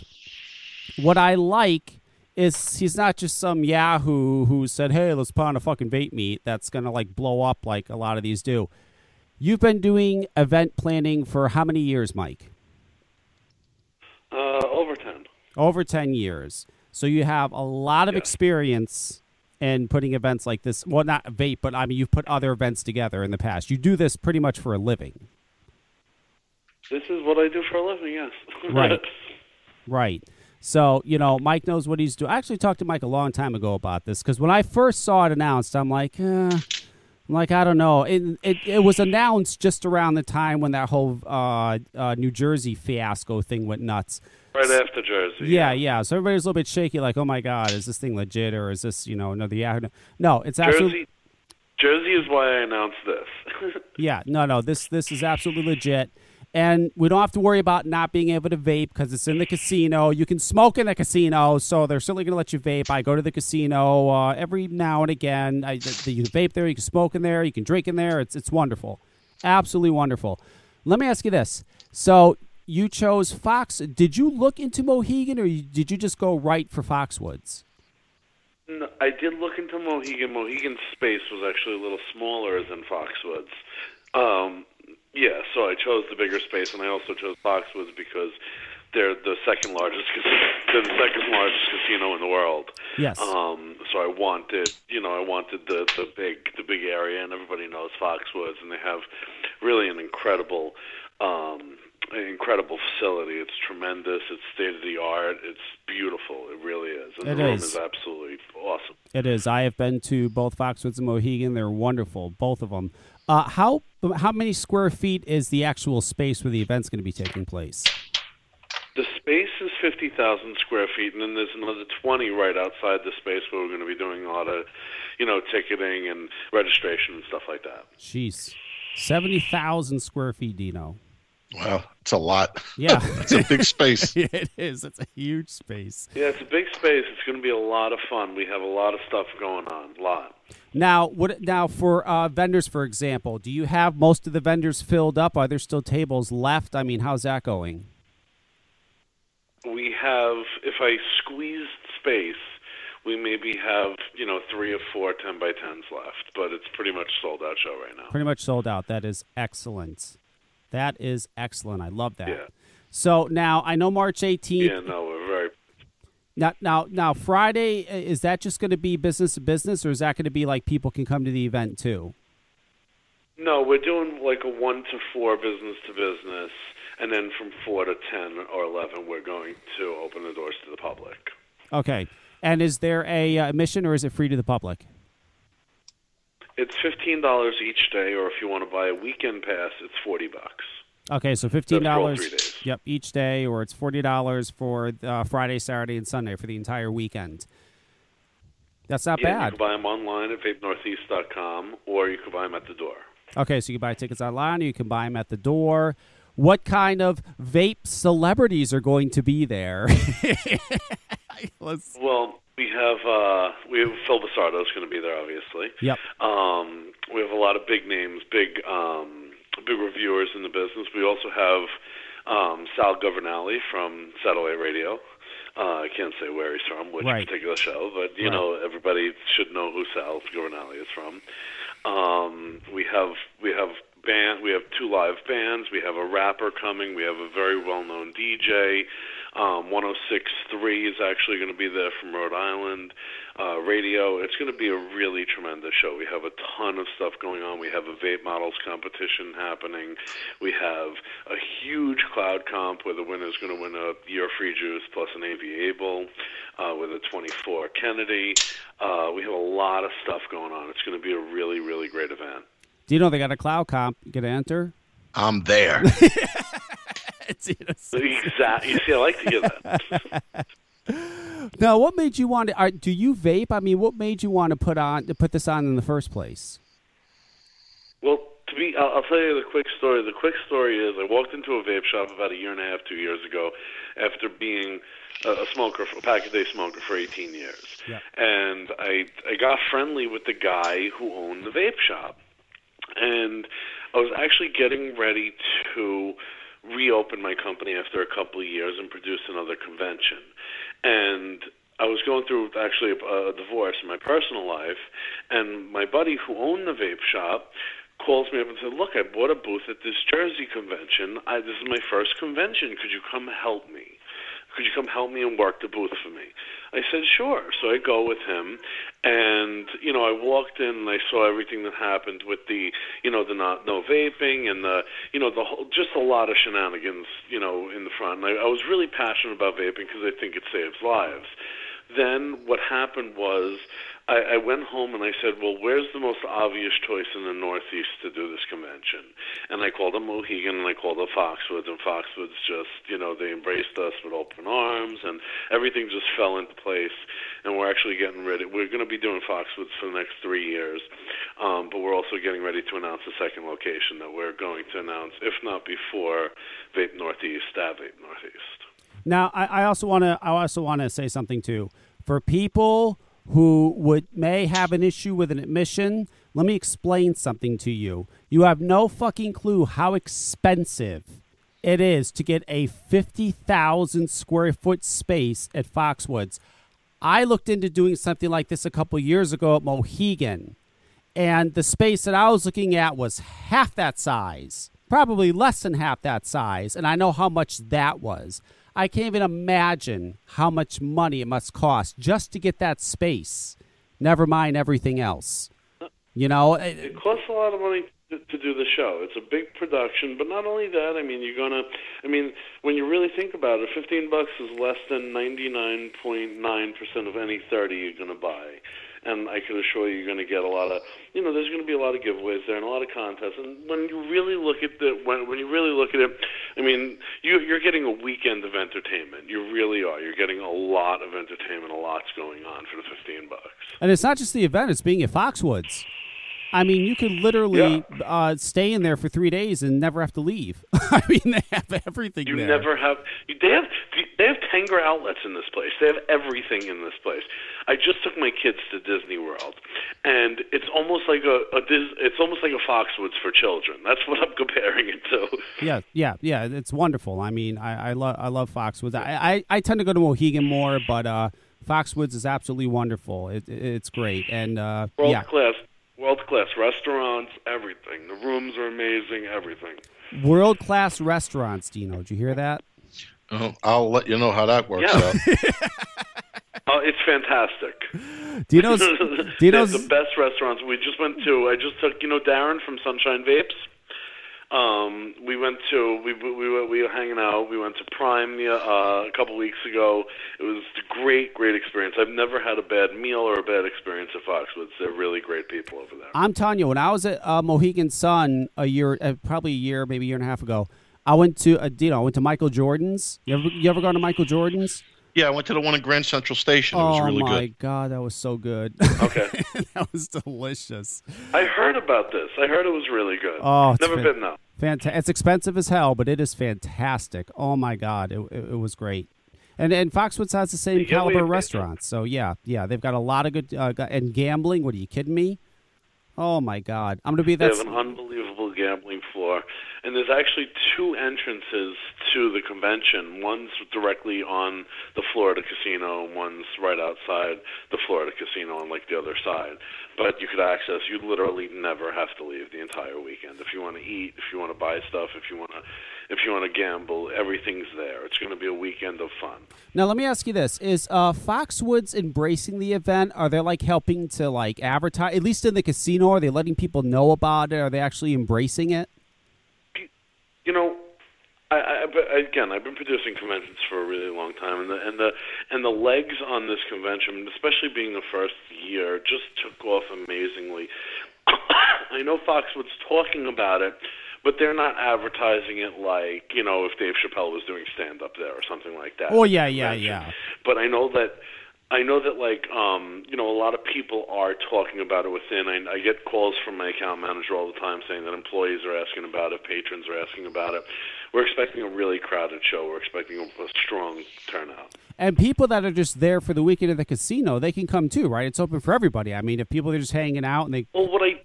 what I like is he's not just some yahoo who said, hey, let's put on a fucking vape meet that's going to, like, blow up like a lot of these do. You've been doing event planning for how many years, Mike? Uh, over ten. Over ten years. So you have a lot of yeah. experience in putting events like this. Well, not vape, but, I mean, you've put other events together in the past. You do this pretty much for a living. This is what I do for a living, yes. Right. Right. So, you know, Mike knows what he's doing. I actually talked to Mike a long time ago about this, because when I first saw it announced, I'm like, eh. I'm like, I don't know. It, it it was announced just around the time when that whole uh, uh, New Jersey fiasco thing went nuts. Right after Jersey. Yeah, yeah, yeah. So everybody's a little bit shaky, like, oh, my God, is this thing legit, or is this, you know, another Yahoo? No, it's absolutely. Jersey is why I announced this. yeah, no, no, this this is absolutely legit. And we don't have to worry about not being able to vape because it's in the casino. You can smoke in the casino, so they're certainly going to let you vape. I go to the casino uh, every now and again. I, you can vape there. You can smoke in there. You can drink in there. It's it's wonderful. Absolutely wonderful. Let me ask you this. So you chose Fox. Did you look into Mohegan, or did you just go right for Foxwoods? No, I did look into Mohegan. Mohegan's space was actually a little smaller than Foxwoods. Um Yeah, so I chose the bigger space, and I also chose Foxwoods because they're the second largest casino, they're the second largest casino in the world. Yes. Um, so I wanted, you know, I wanted the, the big the big area, and everybody knows Foxwoods, and they have really an incredible, um, an incredible facility. It's tremendous. It's state of the art. It's beautiful. It really is. And it the room is. is absolutely awesome. It is. I have been to both Foxwoods and Mohegan. They're wonderful, both of them. Uh, how how many square feet is the actual space where the event's going to be taking place? The space is fifty thousand square feet, and then there's another twenty right outside the space where we're going to be doing a lot of, you know, ticketing and registration and stuff like that. Jeez. seventy thousand square feet, Dino. Wow, it's a lot. Yeah. It's a big space. It is. It's a huge space. Yeah, it's a big space. It's going to be a lot of fun. We have a lot of stuff going on, a lot. Now, what? Now, for uh, vendors, for example, do you have most of the vendors filled up? Are there still tables left? I mean, how's that going? We have, if I squeezed space, we maybe have, you know, three or four ten by tens left, but it's pretty much sold out show right now. Pretty much sold out. That is excellent. That is excellent. I love that. Yeah. So now I know March eighteenth. Yeah, no, we're very. Now, now, now, Friday, is that just going to be business to business, or is that going to be like people can come to the event too? No, we're doing like a one to four business to business, and then from four to ten or eleven, we're going to open the doors to the public. Okay, and is there a uh, admission, or is it free to the public? It's fifteen dollars each day, or if you want to buy a weekend pass, it's forty bucks. Okay, so fifteen dollars yep, each day, or it's forty dollars for uh, Friday, Saturday, and Sunday for the entire weekend. That's not yeah, bad. You can buy them online at vape northeast dot com, or you can buy them at the door. Okay, so you can buy tickets online, or you can buy them at the door. What kind of vape celebrities are going to be there? Let's... Well, we have uh, we have Phil Basardo is going to be there, obviously. Yep. Um, we have a lot of big names, big um, big reviewers in the business. We also have um, Sal Governale from Satellite Radio. Uh, I can't say where he's from, which right. particular show, but, you right. know, everybody should know who Sal Governale is from. Um, we have we have band, we have two live bands. We have a rapper coming. We have a very well-known D J. Um, one oh six point three is actually going to be there from Rhode Island uh, radio. It's going to be a really tremendous show. We have a ton of stuff going on. We have a vape models competition happening. We have a huge cloud comp where the winner is going to win a year free juice plus an A V Able uh, with a twenty-four Kennedy. Uh, we have a lot of stuff going on. It's going to be a really, really great event. Do you know they got a cloud comp? Going to enter? I'm there. Exactly. You see, I like to hear that. Now, what made you want to? Are, do you vape? I mean, what made you want to put on to put this on in the first place? Well, to be, I'll, I'll tell you the quick story. The quick story is, I walked into a vape shop about a year and a half, two years ago, after being a smoker, a pack a day smoker for eighteen years, yeah. and I I got friendly with the guy who owned the vape shop, and I was actually getting ready to reopen my company after a couple of years and produce another convention. And I was going through actually a, a divorce in my personal life, and my buddy who owned the vape shop calls me up and said, look, I bought a booth at this Jersey convention. I, this is my first convention. Could you come help me? Could you come help me and work the booth for me? I said, sure. So I go with him, and, you know, I walked in and I saw everything that happened with the, you know, the not, no vaping and the, you know, the whole, just a lot of shenanigans, you know, in the front. And I, I was really passionate about vaping because I think it saves lives. Then what happened was I, I went home and I said, well, where's the most obvious choice in the Northeast to do this convention? And I called up Mohegan and I called up Foxwoods, and Foxwoods just, you know, they embraced us with open arms, and everything just fell into place. And we're actually getting ready. We're going to be doing Foxwoods for the next three years, um, but we're also getting ready to announce a second location that we're going to announce, if not before Vape Northeast, at Vape Northeast. Now, I, I also want to. I also want to say something too for people who would may have an issue with an admission. Let me explain something to you. You have no fucking clue how expensive it is to get a fifty thousand square foot space at Foxwoods. I looked into doing something like this a couple years ago at Mohegan, and the space that I was looking at was half that size, probably less than half that size, and I know how much that was. I can't even imagine how much money it must cost just to get that space. Never mind everything else. You know, it, it costs a lot of money to, to do the show. It's a big production, but not only that. I mean, you're gonna. I mean, when you really think about it, fifteen bucks is less than ninety-nine point nine percent of any thirty you're gonna buy. And I can assure you, you're going to get a lot of, you know, there's going to be a lot of giveaways there and a lot of contests. And when you really look at the, when when you really look at it, I mean, you, you're getting a weekend of entertainment. You really are. You're getting a lot of entertainment. A lot's going on for the fifteen bucks. And it's not just the event; it's being at Foxwoods. I mean, you could literally yeah. uh, stay in there for three days and never have to leave. I mean, they have everything you there. You never have. They have they have Tanger outlets in this place. They have everything in this place. I just took my kids to Disney World, and it's almost like a, a it's almost like a Foxwoods for children. That's what I'm comparing it to. Yeah, yeah, yeah. It's wonderful. I mean, I, I love I love Foxwoods. I, I I tend to go to Mohegan more, but uh, Foxwoods is absolutely wonderful. It, it, it's great, and uh, world yeah. class. World-class restaurants, everything. The rooms are amazing, everything. World-class restaurants, Dino. Did you hear that? Oh, I'll let you know how that works yeah. out. uh, it's fantastic. Dino's, Dino's... the best restaurants. We just went to, I just took, you know, Darren from Sunshine Vapes. Um, we went to, we, we, we, were, we were hanging out. We went to Prime the, uh, a couple weeks ago. It was a great, great experience. I've never had a bad meal or a bad experience at Foxwoods. They're really great people over there. I'm telling you, when I was at uh, Mohegan Sun a year, uh, probably a year, maybe a year and a half ago, I went to, uh, you know, I went to Michael Jordan's. You ever, you ever gone to Michael Jordan's? Yeah, I went to the one in Grand Central Station. It was oh really good. Oh, my God. That was so good. Okay. That was delicious. I heard about this. I heard it was really good. Oh, Never fan- been, though. Fantastic. It's expensive as hell, but it is fantastic. Oh, my God. It, it, it was great. And and Foxwoods has the same caliber restaurants. So, yeah. Yeah, they've got a lot of good uh, – and gambling. What, are you kidding me? Oh, my God. I'm going to be that – They have an unbelievable gambling floor. And there's actually two entrances to the convention. One's directly on the Florida casino, and one's right outside the Florida casino on, like, the other side. But you could access, you literally never have to leave the entire weekend. If you want to eat, if you want to buy stuff, if you want to if you want to gamble, everything's there. It's going to be a weekend of fun. Now, let me ask you this. Is uh, Foxwoods embracing the event? Are they, like, helping to, like, advertise, at least in the casino? Are they letting people know about it? Are they actually embracing it? You know, I, I, again, I've been producing conventions for a really long time, and the and the and the legs on this convention, especially being the first year, just took off amazingly. I know Foxwoods talking about it, but they're not advertising it like, you know, if Dave Chappelle was doing stand up there or something like that. Oh yeah, yeah, yeah. But I know that. I know that, like, um, you know, a lot of people are talking about it within. I, I get calls from my account manager all the time saying that employees are asking about it, patrons are asking about it. We're expecting a really crowded show. We're expecting a, a strong turnout. And people that are just there for the weekend at the casino, they can come too, right? It's open for everybody. I mean, if people are just hanging out and they... Well, what I...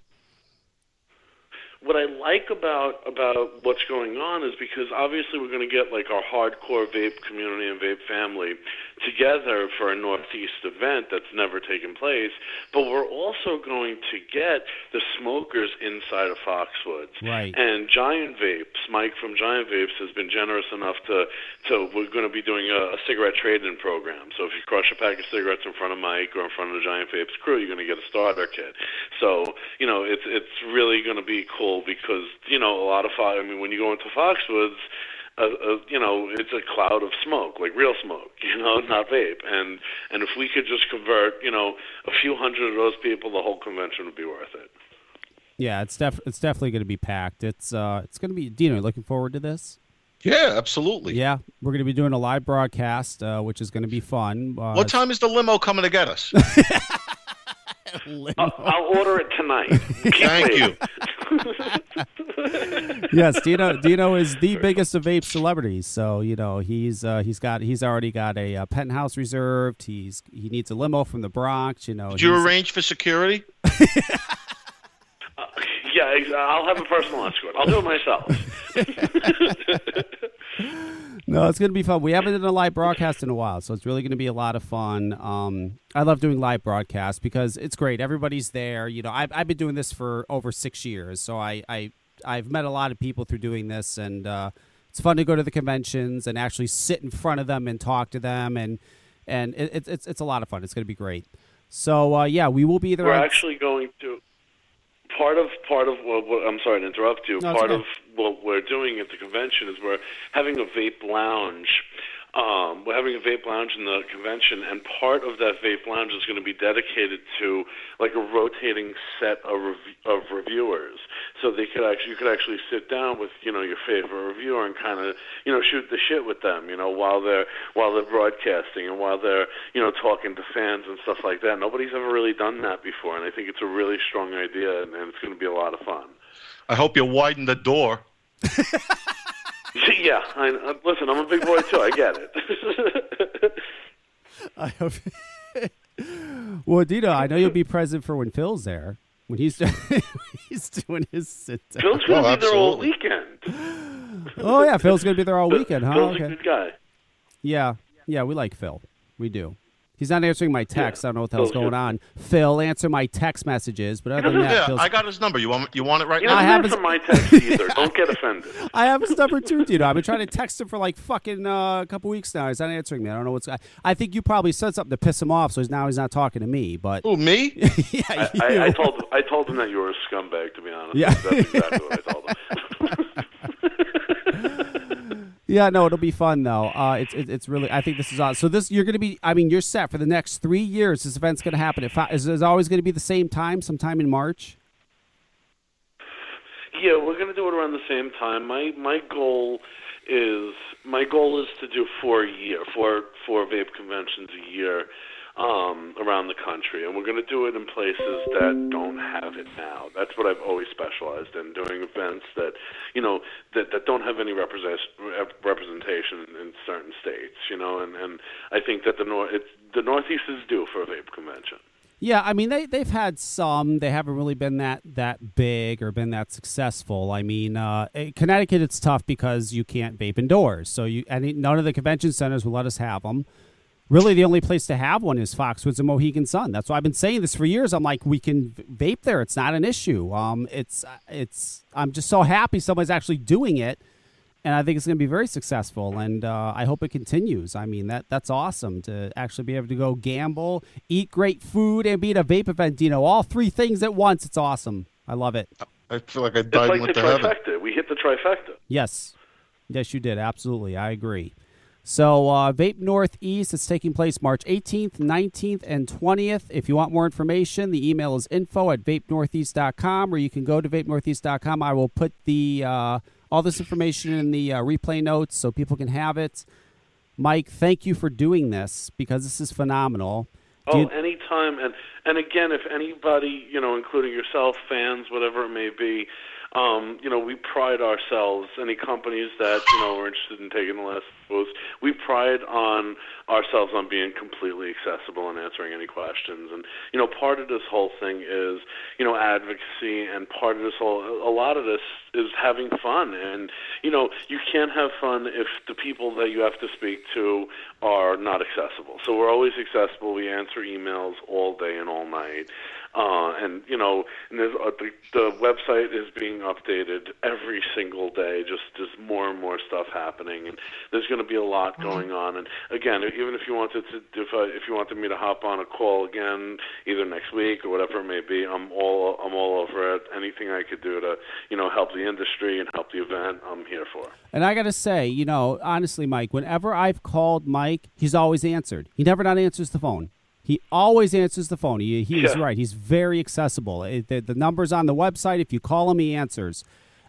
What I like about about what's going on is because obviously we're going to get like our hardcore vape community and vape family together for a Northeast event that's never taken place, but we're also going to get the smokers inside of Foxwoods. Right. And Giant Vapes, Mike from Giant Vapes has been generous enough to, to we're going to be doing a, a cigarette trade-in program. So if you crush a pack of cigarettes in front of Mike or in front of the Giant Vapes crew, you're going to get a starter kit. So, you know, it's, it's really going to be cool. Because, you know, a lot of, I mean, when you go into Foxwoods, uh, uh, you know, it's a cloud of smoke, like real smoke, you know, not vape. And and if we could just convert, you know, a few hundred of those people, the whole convention would be worth it. Yeah, it's def- it's definitely going to be packed. It's uh, it's going to be, Dino, looking forward to this? Yeah, absolutely. Yeah, we're going to be doing a live broadcast, uh, which is going to be fun. Uh, what time is the limo coming to get us? I'll, I'll order it tonight. Thank you. Yes, Dino Dino is the biggest of vape celebrities. So, you know, he's uh, he's got he's already got a uh, penthouse reserved. He's he needs a limo from the Bronx, you know. Did you arrange for security? uh, yeah, I'll have a personal escort. I'll do it myself. No, it's going to be fun. We haven't done a live broadcast in a while, so it's really going to be a lot of fun. Um, I love doing live broadcasts because it's great. Everybody's there. You know, I've, I've been doing this for over six years, so I, I, I've met a lot of people through doing this, and uh, it's fun to go to the conventions and actually sit in front of them and talk to them, and and it, it, it's it's a lot of fun. It's going to be great. So, uh, yeah, we will be there. We're on... actually going to – part of part of well, – well, I'm sorry to interrupt you. No, part okay. of – what we're doing at the convention is we're having a vape lounge. Um, we're having a vape lounge in the convention, and part of that vape lounge is going to be dedicated to like a rotating set of rev- of reviewers. So they could actually you could actually sit down with you know your favorite reviewer and kind of you know shoot the shit with them you know while they're while they're broadcasting and while they're you know talking to fans and stuff like that. Nobody's ever really done that before, and I think it's a really strong idea, and, and it's going to be a lot of fun. I hope you widen the door. Yeah, I, I, listen, I'm a big boy too. I get it. I hope. Well, Dino, I know you'll be present for when Phil's there. When he's doing, he's doing his sit down. Phil's going to oh, be absolutely. there all weekend. Oh yeah, Phil's going to be there all weekend, huh? Phil's okay. a good guy. Yeah, yeah, we like Phil. We do. He's not answering my text. Yeah. I don't know what the hell's going on. Phil, answer my text messages. But other than that, yeah, Phil's... I got his number. You want you want it right you now? I have his... my text either. Don't get offended. I have his number too, dude. I've been trying to text him for like fucking uh, a couple weeks now. He's not answering me. I don't know what's. I think you probably said something to piss him off, so he's now he's not talking to me. But oh, me? Yeah, I, I, I told I told him that you were a scumbag. To be honest, yeah, that's exactly what I told him. Yeah, no, it'll be fun though. Uh, it's it, it's really. I think this is awesome. So this you're going to be. I mean, you're set for the next three years. This event's going to happen. It is it's always going to be the same time, sometime in March. Yeah, we're going to do it around the same time. My my goal is my goal is to do four a year, four four vape conventions a year um, around the country, and we're going to do it in places that don't have it now. That's what I've always specialized in, doing events that you know that, that don't have any represent, representation in certain states. You know, and, and I think that the nor it's, the Northeast is due for a vape convention. Yeah, I mean, they, they've had some. They haven't really been that, that big or been that successful. I mean, uh, in Connecticut, it's tough because you can't vape indoors. So you and none of the convention centers will let us have them. Really, the only place to have one is Foxwoods and Mohegan Sun. That's why I've been saying this for years. I'm like, we can vape there. It's not an issue. Um, it's it's. I'm just so happy somebody's actually doing it, and I think it's going to be very successful, and uh, I hope it continues. I mean, that that's awesome to actually be able to go gamble, eat great food, and be at a vape event, you know, all three things at once. It's awesome. I love it. I feel like I died and went to heaven. It's like the trifecta. We hit the trifecta. Yes. Yes, you did. Absolutely. I agree. So uh, Vape Northeast is taking place March eighteenth, nineteenth, and twentieth. If you want more information, the email is info at vape northeast dot com, or you can go to vape northeast dot com. I will put the... Uh, all this information in the uh, replay notes so people can have it. Mike, thank you for doing this because this is phenomenal. Do oh, you... anytime. And, and again, if anybody, you know, including yourself, fans, whatever it may be, um, you know, we pride ourselves, any companies that, you know, are interested in taking the last post, we pride on ourselves on being completely accessible and answering any questions. And, you know, part of this whole thing is, you know, advocacy, and part of this whole, a lot of this is having fun. And, you know, you can't have fun if the people that you have to speak to are not accessible. So we're always accessible. We answer emails all day and all night. Uh, and, you know, and there's, uh, the, the website is being updated every single day. Just there's more and more stuff happening, and there's going to be a lot going on. And again, even if you wanted to, if, uh, if you wanted me to hop on a call again, either next week or whatever it may be, I'm all I'm all over it. Anything I could do to, you know, help the industry and help the event, I'm here for. And I got to say, you know, honestly, Mike, whenever I've called Mike, he's always answered. He never not answers the phone. He always answers the phone. He, he yeah. is right. He's very accessible. It, the, the number's on the website. If you call him, he answers.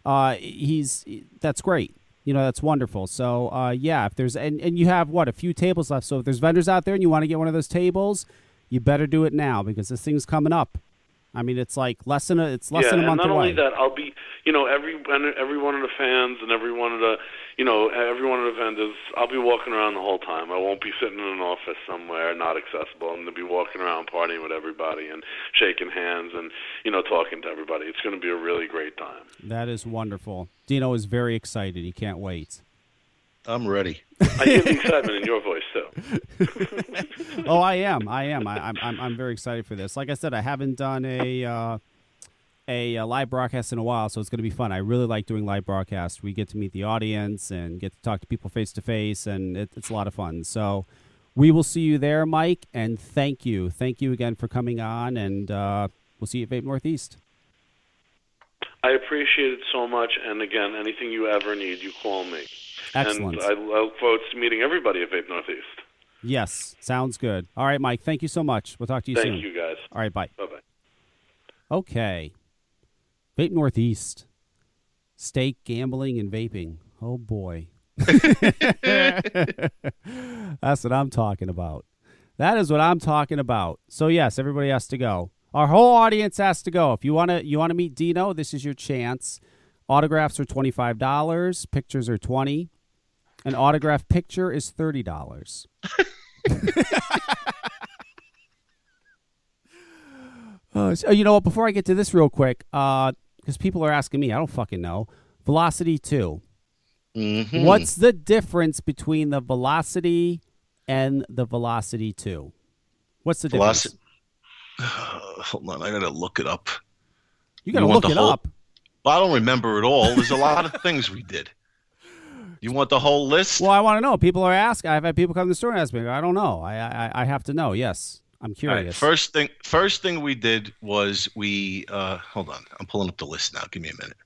Uh, he's that's great. You know, that's wonderful. So, uh, yeah, if there's and, and you have, what, a few tables left. So if there's vendors out there and you want to get one of those tables, you better do it now because this thing's coming up. I mean, it's like less than a, it's less yeah, than a month away. Yeah, and not only that, I'll be, you know, every every one of the fans and every one of the, you know, every one of the vendors, I'll be walking around the whole time. I won't be sitting in an office somewhere not accessible. I'm going to be walking around partying with everybody and shaking hands and, you know, talking to everybody. It's going to be a really great time. That is wonderful. Dino is very excited. He can't wait. I'm ready. I hear the excitement in your voice, too. oh, I am. I am. I, I'm. I'm. I'm very excited for this. Like I said, I haven't done a uh, a uh, live broadcast in a while, so it's going to be fun. I really like doing live broadcasts. We get to meet the audience and get to talk to people face to face, and it, it's a lot of fun. So we will see you there, Mike. And thank you, thank you again for coming on. And uh, we'll see you at Vape Northeast. I appreciate it so much. And again, anything you ever need, you call me. Excellent. And I look forward to meeting everybody at Vape Northeast. Yes, sounds good. All right, Mike, thank you so much. We'll talk to you thank soon. Thank you, guys. All right, bye. Bye-bye. Okay. Vape Northeast. Steak, gambling, and vaping. Oh, boy. That's what I'm talking about. That is what I'm talking about. So, yes, everybody has to go. Our whole audience has to go. If you want to you want to meet Dino, this is your chance. Autographs are twenty-five dollars. Pictures are twenty dollars. An autograph picture is thirty dollars. uh, so, you know what? Before I get to this real quick, because uh, people are asking me, I don't fucking know. Velocity two. Mm-hmm. What's the difference between the Velocity and the Velocity two? What's the Veloci- difference? Uh, hold on. I got to look it up. You got to look it whole- up. I don't remember it all. There's a lot of things we did. You want the whole list? Well, I want to know. People are asking. I've had people come to the store and ask me. I don't know. I I, I have to know. Yes, I'm curious. All right. First thing, first thing we did was we. Uh, hold on, I'm pulling up the list now. Give me a minute.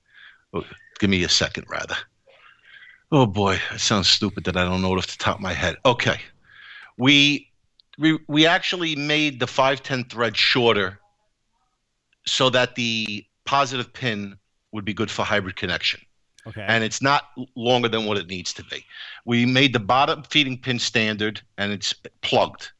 Oh, give me a second, rather. Oh boy, it sounds stupid that I don't know it off the top of my head. Okay, we we we actually made the five ten thread shorter so that the positive pin would be good for hybrid connection. Okay. And it's not longer than what it needs to be. We made the bottom feeding pin standard, and it's plugged.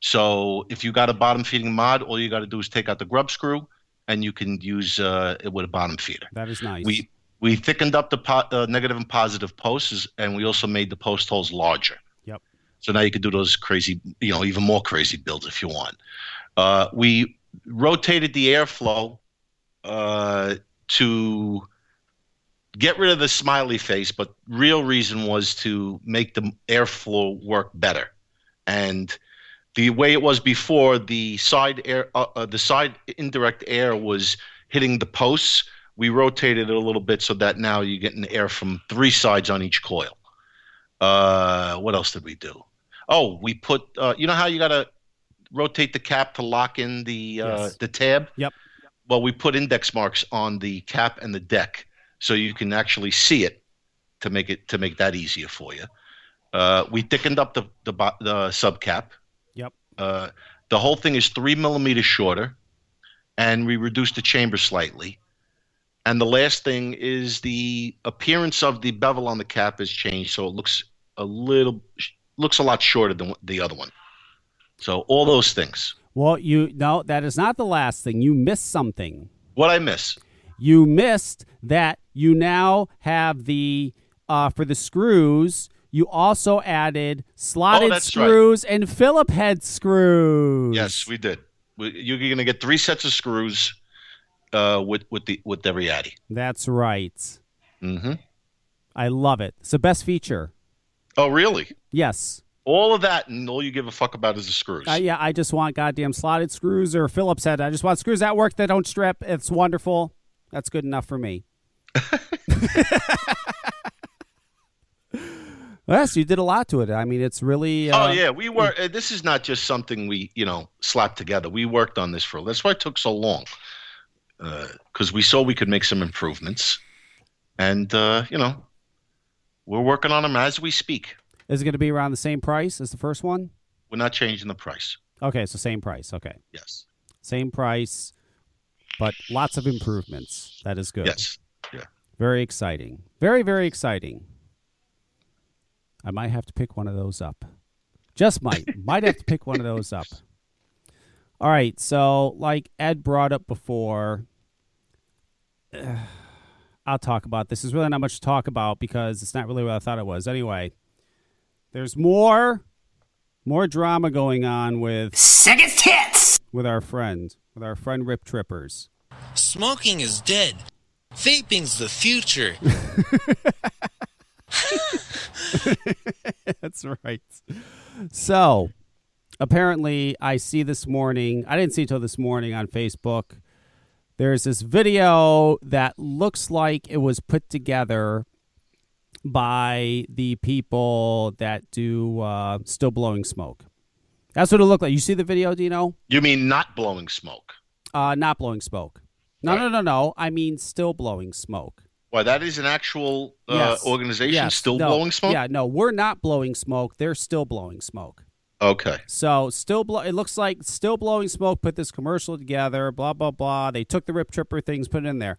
So if you got a bottom feeding mod, all you got to do is take out the grub screw, and you can use uh, it with a bottom feeder. That is nice. We we thickened up the po- uh, negative and positive posts, and we also made the post holes larger. Yep. So now you can do those crazy, you know, even more crazy builds if you want. Uh, we rotated the airflow uh, to get rid of the smiley face, but real reason was to make the airflow work better. And the way it was before, the side air, uh, uh, the side indirect air was hitting the posts. We rotated it a little bit so that now you're getting air from three sides on each coil. Uh, what else did we do? Oh, we put uh, – you know how you got to rotate the cap to lock in the uh, yes. the tab? Yep. Well, we put index marks on the cap and the deck so you can actually see it to make it to make that easier for you. Uh, we thickened up the, the, the subcap. Uh, the whole thing is three millimeters shorter, and we reduced the chamber slightly. And the last thing is the appearance of the bevel on the cap has changed, so it looks a little looks a lot shorter than the other one. So all those things. Well, you no, that is not the last thing. You missed something. What I miss? You missed that you now have the uh, for the screws. You also added slotted oh, screws right. and Phillip head screws. Yes, we did. We, you're going to get three sets of screws uh, with with the with every Addy. That's right. Mm-hmm. I love it. It's the best feature. Oh, really? Yes. All of that, and all you give a fuck about is the screws. Uh, yeah, I just want goddamn slotted screws or Phillips head. I just want screws that work that don't strip. It's wonderful. That's good enough for me. Yes, you did a lot to it. I mean, it's really. Uh, oh yeah, we were. This is not just something we, you know, slapped together. We worked on this for. That's why it took so long, because uh, we saw we could make some improvements, and uh, you know, we're working on them as we speak. Is it going to be around the same price as the first one? We're not changing the price. Okay, so same price. Okay. Yes. Same price, but lots of improvements. That is good. Yes. Yeah. Very exciting. Very very exciting. I might have to pick one of those up. Just might. might have to pick one of those up. All right. So like Ed brought up before, uh, I'll talk about this. There's really not much to talk about because it's not really what I thought it was. Anyway, there's more, more drama going on with Sickest Hits with our friend, with our friend Rip Trippers. Smoking is dead. Vaping's the future. That's right. So apparently I see this morning, I didn't see it till this morning on Facebook, there's this video that looks like it was put together by the people that do uh, Still Blowing Smoke. That's what it looked like. You see the video, Dino? You mean Not Blowing Smoke? Uh, Not Blowing Smoke. No, right. no, no, no. I mean Still Blowing Smoke. Why, that is an actual uh, yes. organization yes. still no. blowing smoke? Yeah, no, we're not blowing smoke. They're Still Blowing Smoke. Okay. So still, blow. It looks like Still Blowing Smoke put this commercial together, blah, blah, blah. They took the Rip Tripper things, put it in there.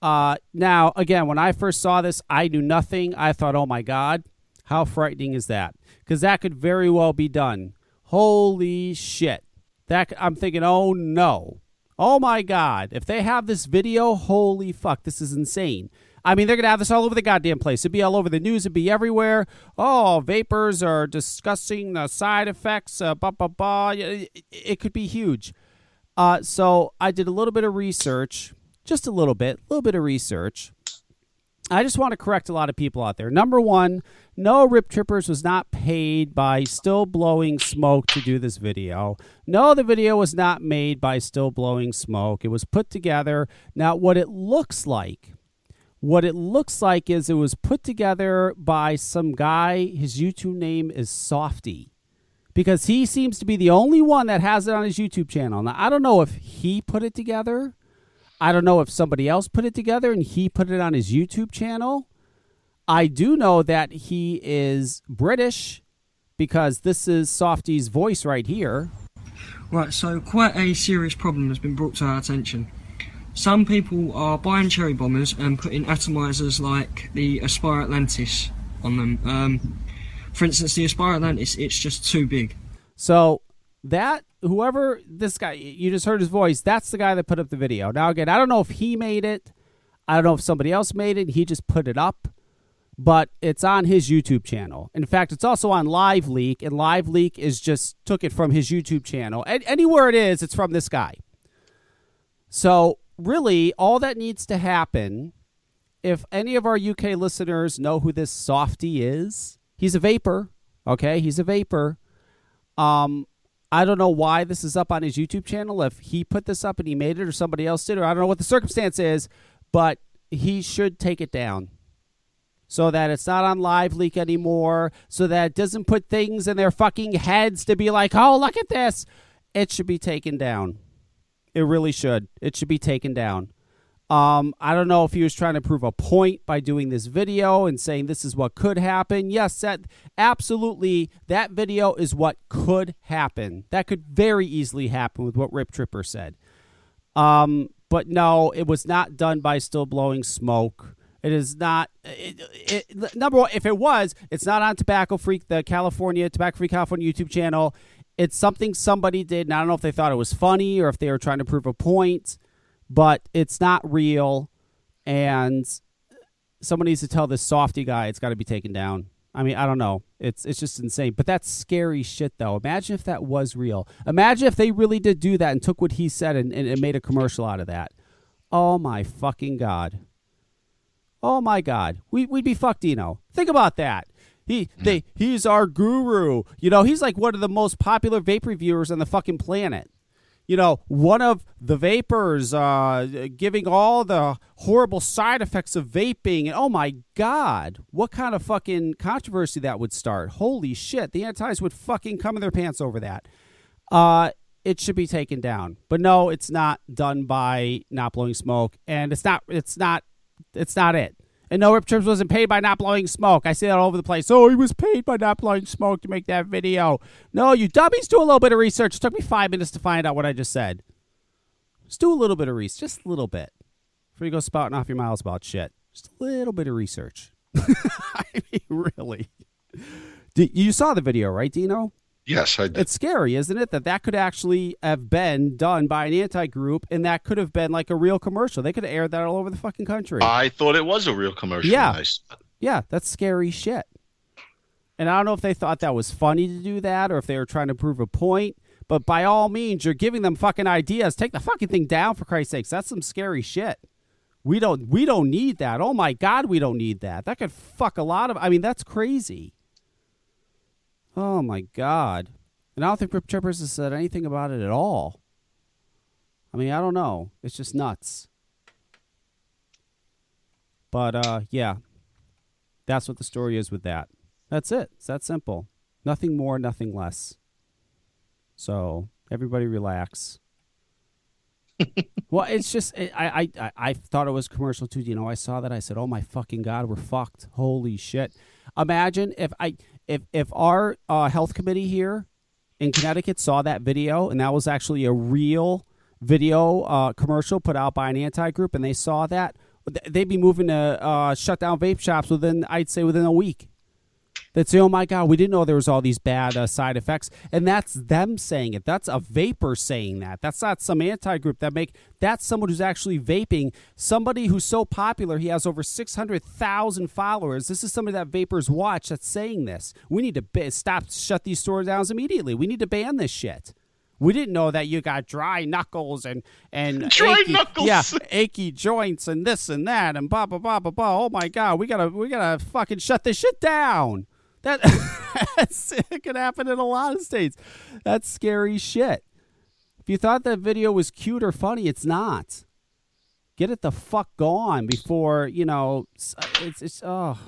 Uh, now, again, when I first saw this, I knew nothing. I thought, oh, my God, how frightening is that? Because that could very well be done. Holy shit. That I'm thinking, oh, no. Oh, my God. If they have this video, holy fuck, this is insane. I mean, they're going to have this all over the goddamn place. It'd be all over the news. It'd be everywhere. Oh, vapors are discussing the side effects, uh, blah, blah, blah. It, it could be huge. Uh, so I did a little bit of research, just a little bit, a little bit of research. I just want to correct a lot of people out there. Number one, no, Rip Trippers was not paid by Still Blowing Smoke to do this video. No, the video was not made by Still Blowing Smoke. It was put together. Now, what it looks like, what it looks like is it was put together by some guy. His YouTube name is Softy, because he seems to be the only one that has it on his YouTube channel. Now, I don't know if he put it together. I don't know if somebody else put it together and he put it on his YouTube channel. I do know that he is British, because this is Softy's voice right here. Right, so quite a serious problem has been brought to our attention. Some people are buying cherry bombers and putting atomizers like the Aspire Atlantis on them. Um, for instance, the Aspire Atlantis, it's just too big. So that, whoever, this guy, you just heard his voice, that's the guy that put up the video. Now, again, I don't know if he made it. I don't know if somebody else made it. He just put it up. But it's on his YouTube channel. In fact, it's also on Live Leak, and Live Leak is just took it from his YouTube channel. And anywhere it is, it's from this guy. So really, all that needs to happen, if any of our U K listeners know who this Softy is, he's a vapor, okay? He's a vapor. Um, I don't know why this is up on his YouTube channel, if he put this up and he made it or somebody else did, or I don't know what the circumstance is, but he should take it down, so that it's not on Live Leak anymore, so that it doesn't put things in their fucking heads to be like, oh, look at this. It should be taken down. It really should. It should be taken down. Um, I don't know if he was trying to prove a point by doing this video and saying this is what could happen. Yes, that absolutely, that video is what could happen. That could very easily happen with what Rip Tripper said. Um, but no, it was not done by Still Blowing Smoke. It is not, it, it, number one, if it was, it's not on Tobacco Freak, the California, Tobacco Free California YouTube channel. It's something somebody did, and I don't know if they thought it was funny or if they were trying to prove a point, but it's not real, and someone needs to tell this Softy guy it's got to be taken down. I mean, I don't know. It's it's just insane, but that's scary shit, though. Imagine if that was real. Imagine if they really did do that and took what he said and, and, and made a commercial out of that. Oh, my fucking God. Oh, my God. We, we'd be fucked, Dino. Think about that. He, they, he's our guru. You know, he's like one of the most popular vape reviewers on the fucking planet. You know, one of the vapors uh, giving all the horrible side effects of vaping. Oh, my God. What kind of fucking controversy that would start. Holy shit. The antis would fucking come in their pants over that. Uh, it should be taken down. But no, it's not done by Not Blowing Smoke. And it's not. It's not. It's not it. And no, Rip Trips wasn't paid by Not Blowing Smoke. I see that all over the place. Oh, he was paid by Not Blowing Smoke to make that video. No, you dummies, do a little bit of research. It took me five minutes to find out what I just said. Just do a little bit of research. Just a little bit. Before you go spouting off your mouths about shit. Just a little bit of research. I mean, really. You saw the video, right, Dino? Yes, I did. It's scary, isn't it, that that could actually have been done by an anti-group, and that could have been like a real commercial. They could have aired that all over the fucking country. I thought it was a real commercial. Yeah, yeah, that's scary shit. And I don't know if they thought that was funny to do that or if they were trying to prove a point, but by all means, you're giving them fucking ideas. Take the fucking thing down, for Christ's sakes. That's some scary shit. We don't, we don't need that. Oh, my God, we don't need that. That could fuck a lot of – I mean, that's crazy. Oh, my God. And I don't think Rip Trippers has said anything about it at all. I mean, I don't know. It's just nuts. But, uh, yeah, that's what the story is with that. That's it. It's that simple. Nothing more, nothing less. So everybody relax. Well, it's just it, I, I, I thought it was commercial, too. You know, I saw that. I said, oh, my fucking God, we're fucked. Holy shit. Imagine if I... If if our uh, health committee here in Connecticut saw that video, and that was actually a real video uh, commercial put out by an anti-group, and they saw that, they'd be moving to uh, shut down vape shops within, I'd say, within a week. They'd say, oh, my God, we didn't know there was all these bad uh, side effects. And that's them saying it. That's a vapor saying that. That's not some anti-group that make – that's someone who's actually vaping, somebody who's so popular he has over six hundred thousand followers. This is somebody that vapors watch that's saying this. We need to ba- stop, shut these stores down immediately. We need to ban this shit. We didn't know that you got dry knuckles and and dry achy, knuckles. Yeah, achy joints and this and that and blah, blah, blah, blah, blah. Oh, my God, we gotta we got to fucking shut this shit down. That it could happen in a lot of states. That's scary shit. If you thought that video was cute or funny, it's not. Get it the fuck gone before, you know, it's, it's oh.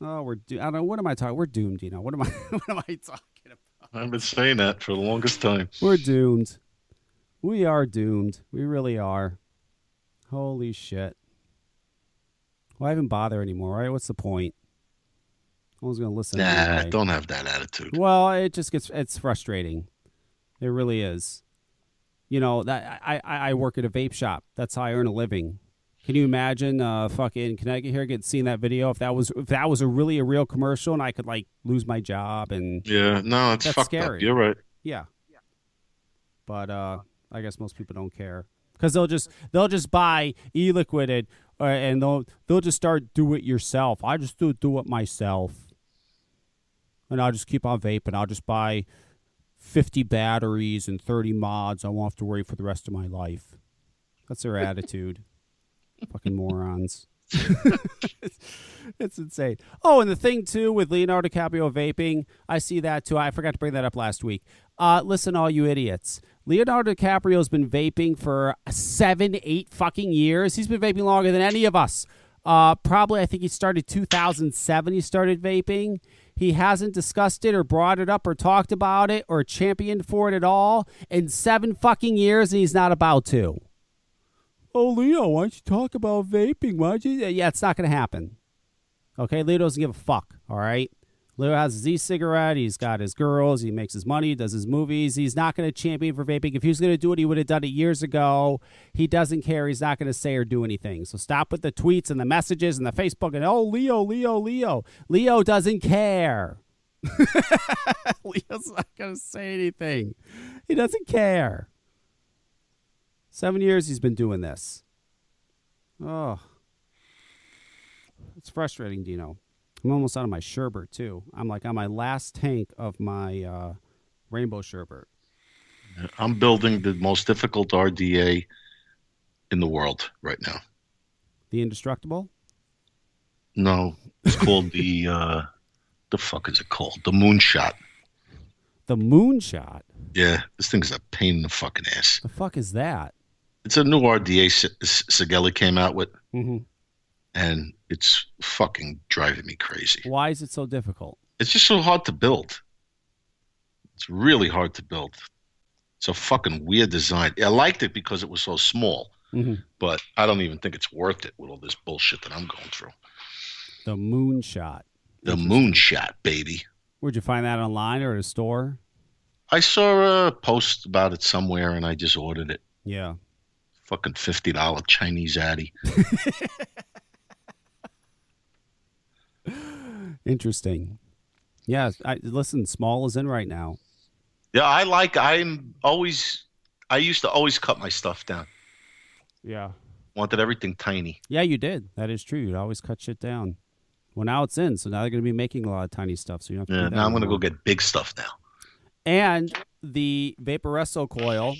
Oh, we're do- I don't know. What am I talking? We're doomed, you know. What am I what am I talking about? I've been saying that for the longest time. We're doomed. We are doomed. We really are. Holy shit. Why even bother anymore, right? What's the point? I was going to listen. Nah, anyway. Don't have that attitude. Well, it just gets, it's frustrating. It really is. You know, that I, I, I work at a vape shop. That's how I earn a living. Can you imagine uh, fucking Connecticut here getting seeing that video? If that was if that was a really a real commercial and I could, like, lose my job and... Yeah, no, it's fucked scary. Up. You're right. Yeah. yeah. But uh, I guess most people don't care. Because they'll just they'll just buy e-liquid uh, and they'll they'll just start do it yourself. I just do do it myself, and I'll just keep on vaping. I'll just buy fifty batteries and thirty mods. I won't have to worry for the rest of my life. That's their attitude. Fucking morons. it's, it's insane. Oh, and the thing too with Leonardo DiCaprio vaping, I see that too. I forgot to bring that up last week. Uh, listen, all you idiots. Leonardo DiCaprio's been vaping for seven, eight fucking years. He's been vaping longer than any of us. Uh, probably, I think he started two thousand seven. He started vaping. He hasn't discussed it or brought it up or talked about it or championed for it at all in seven fucking years, and he's not about to. Oh, Leo, why don't you talk about vaping? Why don't you? Yeah, it's not going to happen. Okay, Leo doesn't give a fuck, all right? Leo has his e-cigarette. He's got his girls. He makes his money. He does his movies. He's not going to champion for vaping. If he was going to do it, he would have done it years ago. He doesn't care. He's not going to say or do anything. So stop with the tweets and the messages and the Facebook and, oh, Leo, Leo, Leo. Leo doesn't care. Leo's not going to say anything. He doesn't care. Seven years he's been doing this. Oh. It's frustrating, Dino. I'm almost out of my sherbet, too. I'm like on my last tank of my uh, rainbow sherbet. I'm building the most difficult R D A in the world right now. The Indestructible? No. It's called the, uh, the fuck is it called? The Moonshot. The Moonshot? Yeah. This thing's a pain in the fucking ass. The fuck is that? It's a new R D A Segele came out with. Mm-hmm. And it's fucking driving me crazy. Why is it so difficult? It's just so hard to build. It's really hard to build. It's a fucking weird design. I liked it because it was so small. Mm-hmm. But I don't even think it's worth it with all this bullshit that I'm going through. The Moonshot. The Moonshot, baby. Where'd you find that, online or at a store? I saw a post about it somewhere, and I just ordered it. Yeah. Fucking fifty dollars Chinese Addy. Interesting. Yeah, I, listen, small is in right now. Yeah, I like, I'm always, I used to always cut my stuff down. Yeah. Wanted everything tiny. Yeah, you did. That is true. You'd always cut shit down. Well, now it's in, so now they're going to be making a lot of tiny stuff. So you don't have to yeah, now I'm going to go get big stuff now. And the Vaporesso coil,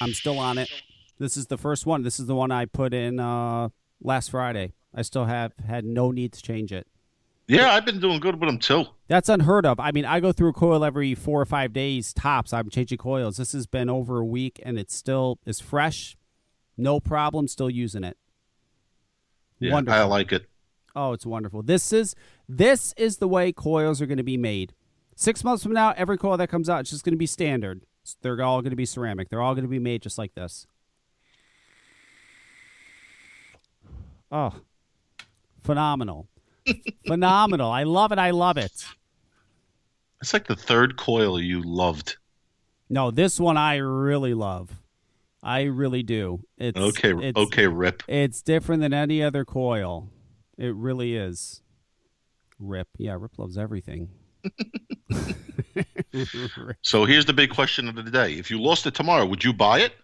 I'm still on it. This is the first one. This is the one I put in uh, last Friday. I still have had no need to change it. Yeah, I've been doing good with them, too. That's unheard of. I mean, I go through a coil every four or five days, tops. I'm changing coils. This has been over a week, and it still is fresh. No problem. Still using it. Yeah, wonderful. I like it. Oh, it's wonderful. This is this is the way coils are going to be made. Six months from now, every coil that comes out is just going to be standard. They're all going to be ceramic. They're all going to be made just like this. Oh, phenomenal. Phenomenal. I love it. I love it. It's like the third coil you loved. No, this one I really love. I really do. It's okay. It's, okay, Rip. It's different than any other coil. It really is. Rip. Yeah, Rip loves everything. So here's the big question of the day. If you lost it tomorrow, would you buy it?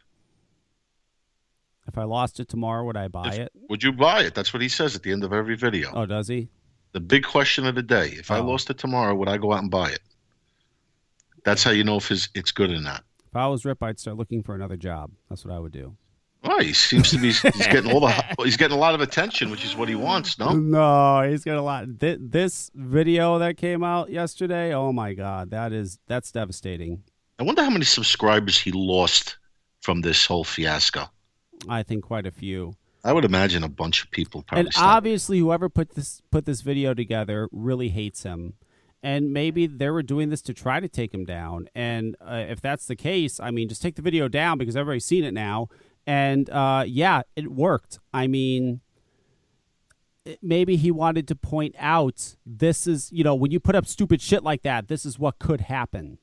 If I lost it tomorrow, would I buy if, it? Would you buy it? That's what he says at the end of every video. Oh, does he? The big question of the day. If oh. I lost it tomorrow, would I go out and buy it? That's how you know if his, it's good or not. If I was Rip, I'd start looking for another job. That's what I would do. Well, he seems to be he's getting all the he's getting a lot of attention, which is what he wants, no? No, he's got a lot. This video that came out yesterday, oh, my God. That is, that's devastating. I wonder how many subscribers he lost from this whole fiasco. I think quite a few. I would imagine a bunch of people probably. And stopped. Obviously, whoever put this put this video together really hates him, and maybe they were doing this to try to take him down. And uh, if that's the case, I mean, just take the video down because everybody's seen it now. And uh, yeah, it worked. I mean, it, maybe he wanted to point out this is, you know, when you put up stupid shit like that, this is what could happen.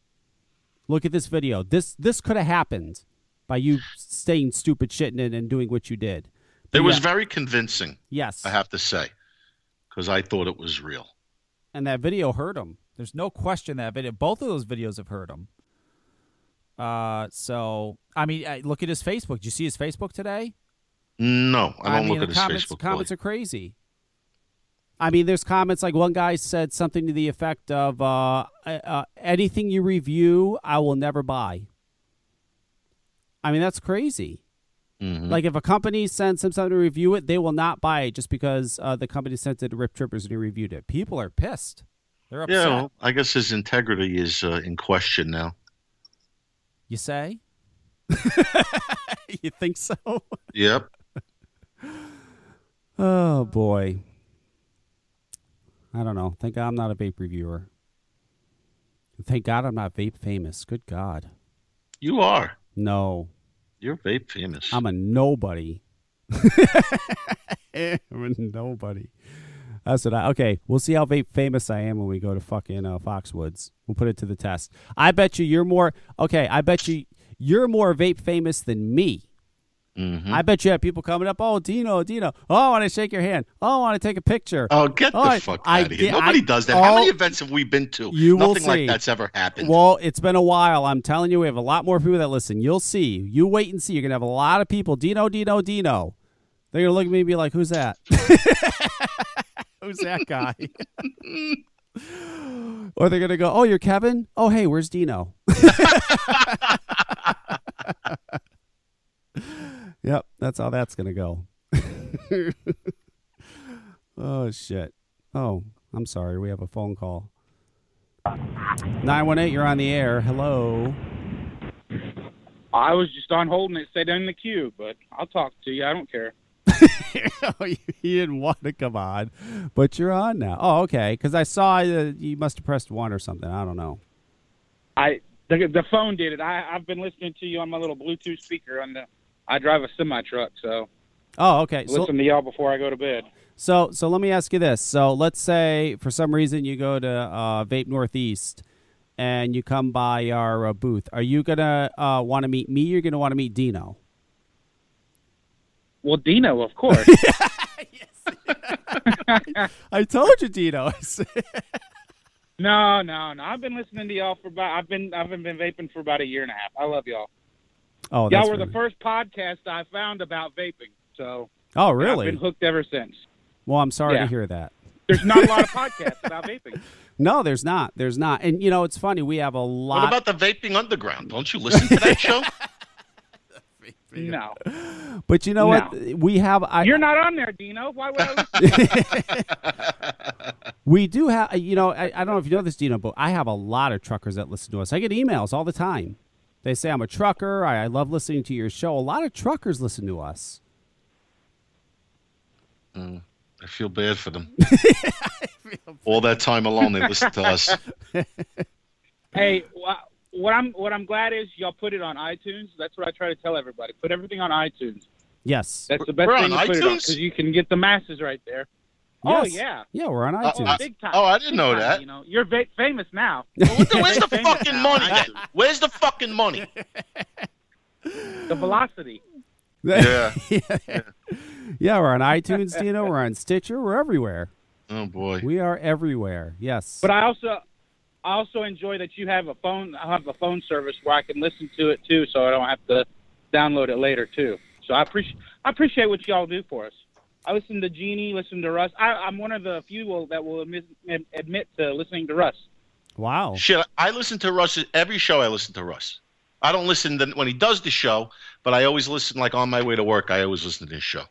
Look at this video. This this could have happened. by you saying stupid shit in it and doing what you did. But it was yeah. very convincing. Yes. I have to say, because I thought it was real. And that video hurt him. There's no question that video. Both of those videos have hurt him. Uh, so, I mean, look at his Facebook. Did you see his Facebook today? No, I don't I mean, look at his comments, Facebook. Comments are crazy. I mean, there's comments like one guy said something to the effect of, uh, uh, anything you review, I will never buy. I mean, that's crazy. Mm-hmm. Like, if a company sends him something to review it, they will not buy it just because uh, the company sent it to Rip Trippers and he reviewed it. People are pissed. They're upset. Yeah, well, I guess his integrity is uh, in question now. You say? You think so? Yep. Oh, boy. I don't know. Thank God I'm not a vape reviewer. Thank God I'm not vape famous. Good God. You are. No. You're vape famous. I'm a nobody. I'm a nobody. That's what I, okay, we'll see how vape famous I am when we go to fucking uh, Foxwoods. We'll put it to the test. I bet you you're more, okay, I bet you you're more vape famous than me. Mm-hmm. I bet you have people coming up, oh, Dino, Dino. Oh, I want to shake your hand. Oh, I want to take a picture. Oh, get oh, the I, fuck I, out of I, here. Nobody I, does that. Oh, how many events have we been to? You Nothing will see. Like that's ever happened. Well, it's been a while. I'm telling you, we have a lot more people that listen. You'll see. You wait and see. You're going to have a lot of people. Dino, Dino, Dino. They're going to look at me and be like, who's that? Who's that guy? Or they're going to go, oh, you're Kevin? Oh, hey, where's Dino? Yep, that's how that's going to go. Oh, shit. Oh, I'm sorry. We have a phone call. nine one eight, you're on the air. Hello. I was just on hold and it said in the queue, but I'll talk to you. I don't care. You didn't want to come on, but you're on now. Oh, okay, because I saw uh, you must have pressed one or something. I don't know. I the, the phone did it. I, I've been listening to you on my little Bluetooth speaker on the... I drive a semi truck, so. Oh, okay. Listen so, to y'all before I go to bed. So, so let me ask you this. So, let's say for some reason you go to uh, Vape Northeast, and you come by our uh, booth. Are you gonna uh, want to meet me? You're gonna want to meet Dino. Well, Dino, of course. I, I told you, Dino. no, no, no. I've been listening to y'all for about. I've been, I've been vaping for about a year and a half. I love y'all. Oh, y'all were really... the first podcast I found about vaping. So, oh, really? I've been hooked ever since. Well, I'm sorry yeah. to hear that. There's not a lot of podcasts about vaping. No, there's not. There's not. And, you know, it's funny. We have a lot. What about the Vaping Underground? Don't you listen to that show? No. But you know no. what? We have. I... You're not on there, Dino. Why would I listen? We do have, you know, I, I don't know if you know this, Dino, but I have a lot of truckers that listen to us. I get emails all the time. They say, I'm a trucker. I, I love listening to your show. A lot of truckers listen to us. Mm, I feel bad for them. Bad. All that time alone, they listen to us. Hey, wh- what I'm what I'm glad is y'all put it on iTunes. That's what I try to tell everybody. Put everything on iTunes. Yes. That's the best we're thing to put it on, because you can get the masses right there. Yes. Oh, yeah. Yeah, we're on iTunes. Uh, Big time. Oh, I didn't Big know time, that. You know, you're va- famous now. Well, what the, where's the fucking money then? Where's the fucking money? The Velocity. Yeah. yeah. Yeah, we're on iTunes, Dino. We're on Stitcher. We're everywhere. Oh, boy. We are everywhere, yes. But I also I also enjoy that you have a phone. I have a phone service where I can listen to it, too, so I don't have to download it later, too. So I, appreci- I appreciate what y'all do for us. I listen to Jeannie, listen to Russ. I, I'm one of the few will, that will admit, admit to listening to Russ. Wow. Shit, I listen to Russ. Every show I listen to Russ. I don't listen to, when he does the show, but I always listen, like on my way to work, I always listen to his show.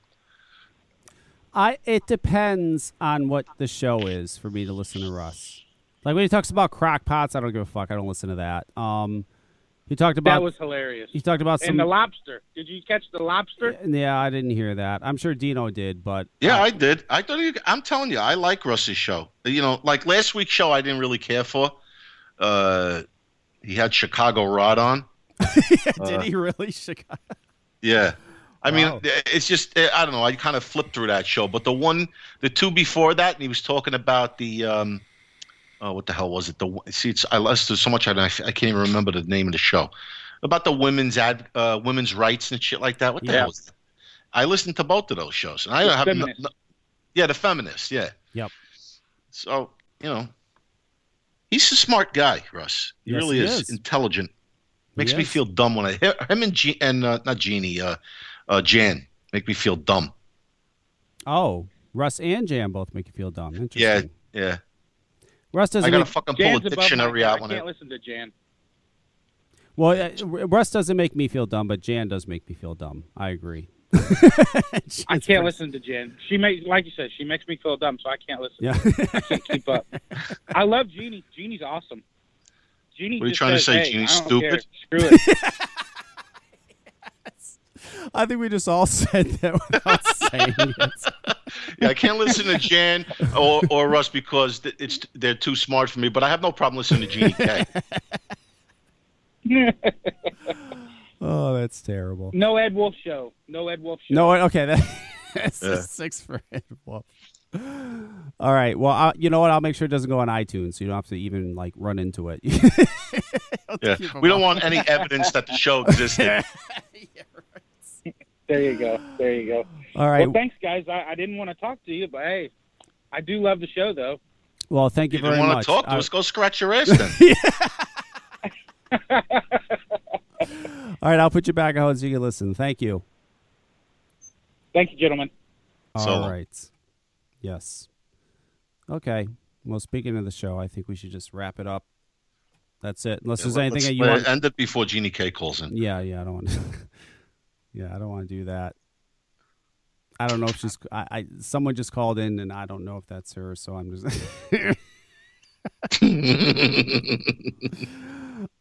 I It depends on what the show is for me to listen to Russ. Like when he talks about crock pots, I don't give a fuck. I don't listen to that. Um, He talked about that was hilarious. He talked about some and the lobster. Did you catch the lobster? Yeah, I didn't hear that. I'm sure Dino did, but yeah, I, I did. I thought you, I'm telling you, I like Russ's show. You know, like last week's show, I didn't really care for. Uh, he had Chicago Rod on. Did uh, he really Chicago? Yeah, I wow. mean, it's just I don't know. I kind of flipped through that show, but the one, the two before that, and he was talking about the. Um, Oh, what the hell was it? The see, it's, I listened to so much I, I can't even remember the name of the show. about the women's ad, uh, women's rights and shit like that. What the yeah. hell is that? I listened to both of those shows, and I don't have no, no, yeah, the feminists, yeah, yep. So you know, he's a smart guy, Russ. He yes, really he is. is intelligent. Makes he me is. feel dumb when I hear him and G and uh, not Jeannie, uh, uh, Jan make me feel dumb. Oh, Russ and Jan both make you feel dumb. Interesting. Yeah, yeah. Russ doesn't. I gotta make, fucking pull Jan's a dictionary out when I can't listen to Jan. Well, uh, Russ doesn't make me feel dumb, but Jan does make me feel dumb. I agree. I can't first. listen to Jan. She makes, like you said, she makes me feel dumb, so I can't listen. Yeah. I can't keep up. I love Jeannie. Jeannie's awesome. Jeannie what are you trying says, to say? Hey, Jeannie's stupid? Care. Screw it. Yes. I think we just all said that without saying it. Yeah, I can't listen to Jan or, or Russ because it's they're too smart for me, but I have no problem listening to Jeannie K. Oh, that's terrible. No Ed Wolf show. No Ed Wolf show. No, okay. That, that's yeah. a six for Ed Wolf. All right. Well, I, you know what? I'll make sure it doesn't go on iTunes, so you don't have to even like run into it. yeah. We don't want any evidence that the show existed. Yeah, right. There you go. There you go. All right. Well, thanks, guys. I, I didn't want to talk to you, but hey, I do love the show, though. Well, thank you, you very much. If you want to talk to uh, us, go scratch your ass then. Yeah. All right, I'll put you back on so you can listen. Thank you. Thank you, gentlemen. All so. right. Yes. Okay. Well, speaking of the show, I think we should just wrap it up. That's it. Unless yeah, there's anything that you want. End it before Jeannie K calls in. Yeah, yeah, I don't want to. yeah, I don't want to do that. I don't know if she's. I, I someone just called in, and I don't know if that's her. So I'm just.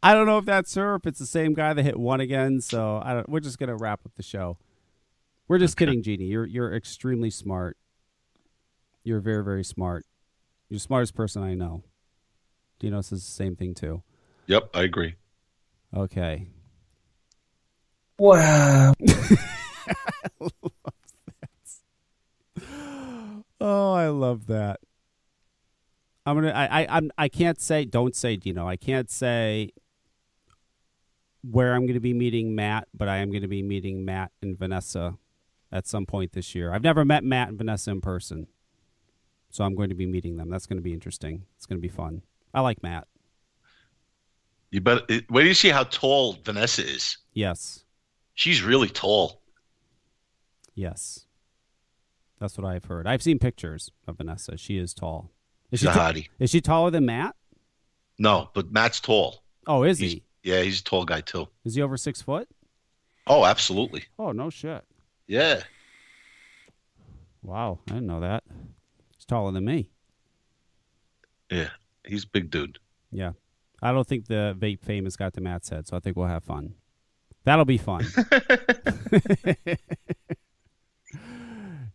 I don't know if that's her, if it's the same guy that hit one again. So I don't, we're just going to wrap up the show. We're just okay. kidding, Jeannie. You're you're extremely smart. You're very, very smart. You're the smartest person I know. Dino says the same thing, too. Yep, I agree. Okay. Wow. I love that. Oh, I love that. I'm gonna. I. I. I'm, I can't say. Don't say, Dino. I can't say where I'm going to be meeting Matt, but I am going to be meeting Matt and Vanessa at some point this year. I've never met Matt and Vanessa in person, so I'm going to be meeting them. That's going to be interesting. It's going to be fun. I like Matt. You bet. Wait till you see how tall Vanessa is. Yes, she's really tall. Yes, that's what I've heard. I've seen pictures of Vanessa. She is tall. Is she, t- is she taller than Matt? No, but Matt's tall. Oh, is he's, he? Yeah, he's a tall guy, too. Is he over six foot? Oh, absolutely. Oh, no shit. Yeah. Wow, I didn't know that. He's taller than me. Yeah, he's a big dude. Yeah. I don't think the vape fame has got to Matt's head, so I think we'll have fun. That'll be fun.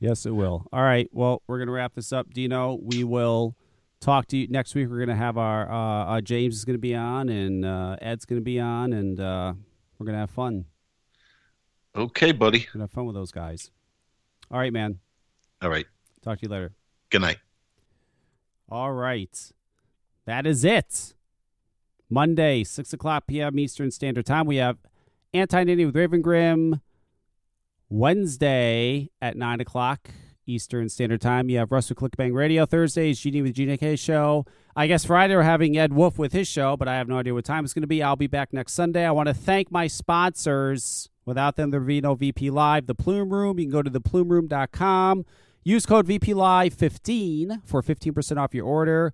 Yes, it will. All right, well, we're going to wrap this up. Dino, we will... Talk to you next week. We're going to have our, uh, our James is going to be on, and uh, Ed's going to be on, and uh, we're going to have fun. Okay, buddy. We're going to have fun with those guys. All right, man. All right. Talk to you later. Good night. All right. That is it. Monday, six o'clock p.m. Eastern Standard Time. We have Anti-Ninny with Raven Grim. Wednesday at nine o'clock. Eastern Standard Time. You have Russ with ClickBang Radio. Thursdays, Jeannie with Jeannie K Show. I guess Friday we're having Ed Wolf with his show, but I have no idea what time it's going to be. I'll be back next Sunday. I want to thank my sponsors. Without them, there would be no V P Live. The Plume Room. You can go to the plume room dot com. Use code V P Live fifteen for fifteen percent off your order.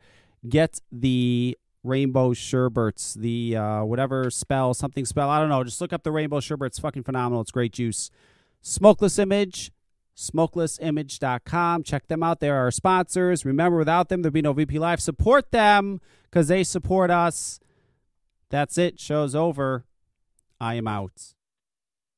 Get the Rainbow Sherbets, the uh, whatever spell, something spell. I don't know. Just look up the Rainbow Sherbet. It's fucking phenomenal. It's great juice. Smokeless Image. smokeless image dot com. Check them out. They're our sponsors. Remember, without them, there'd be no V P Live. Support them because they support us. That's it. Show's over. I am out.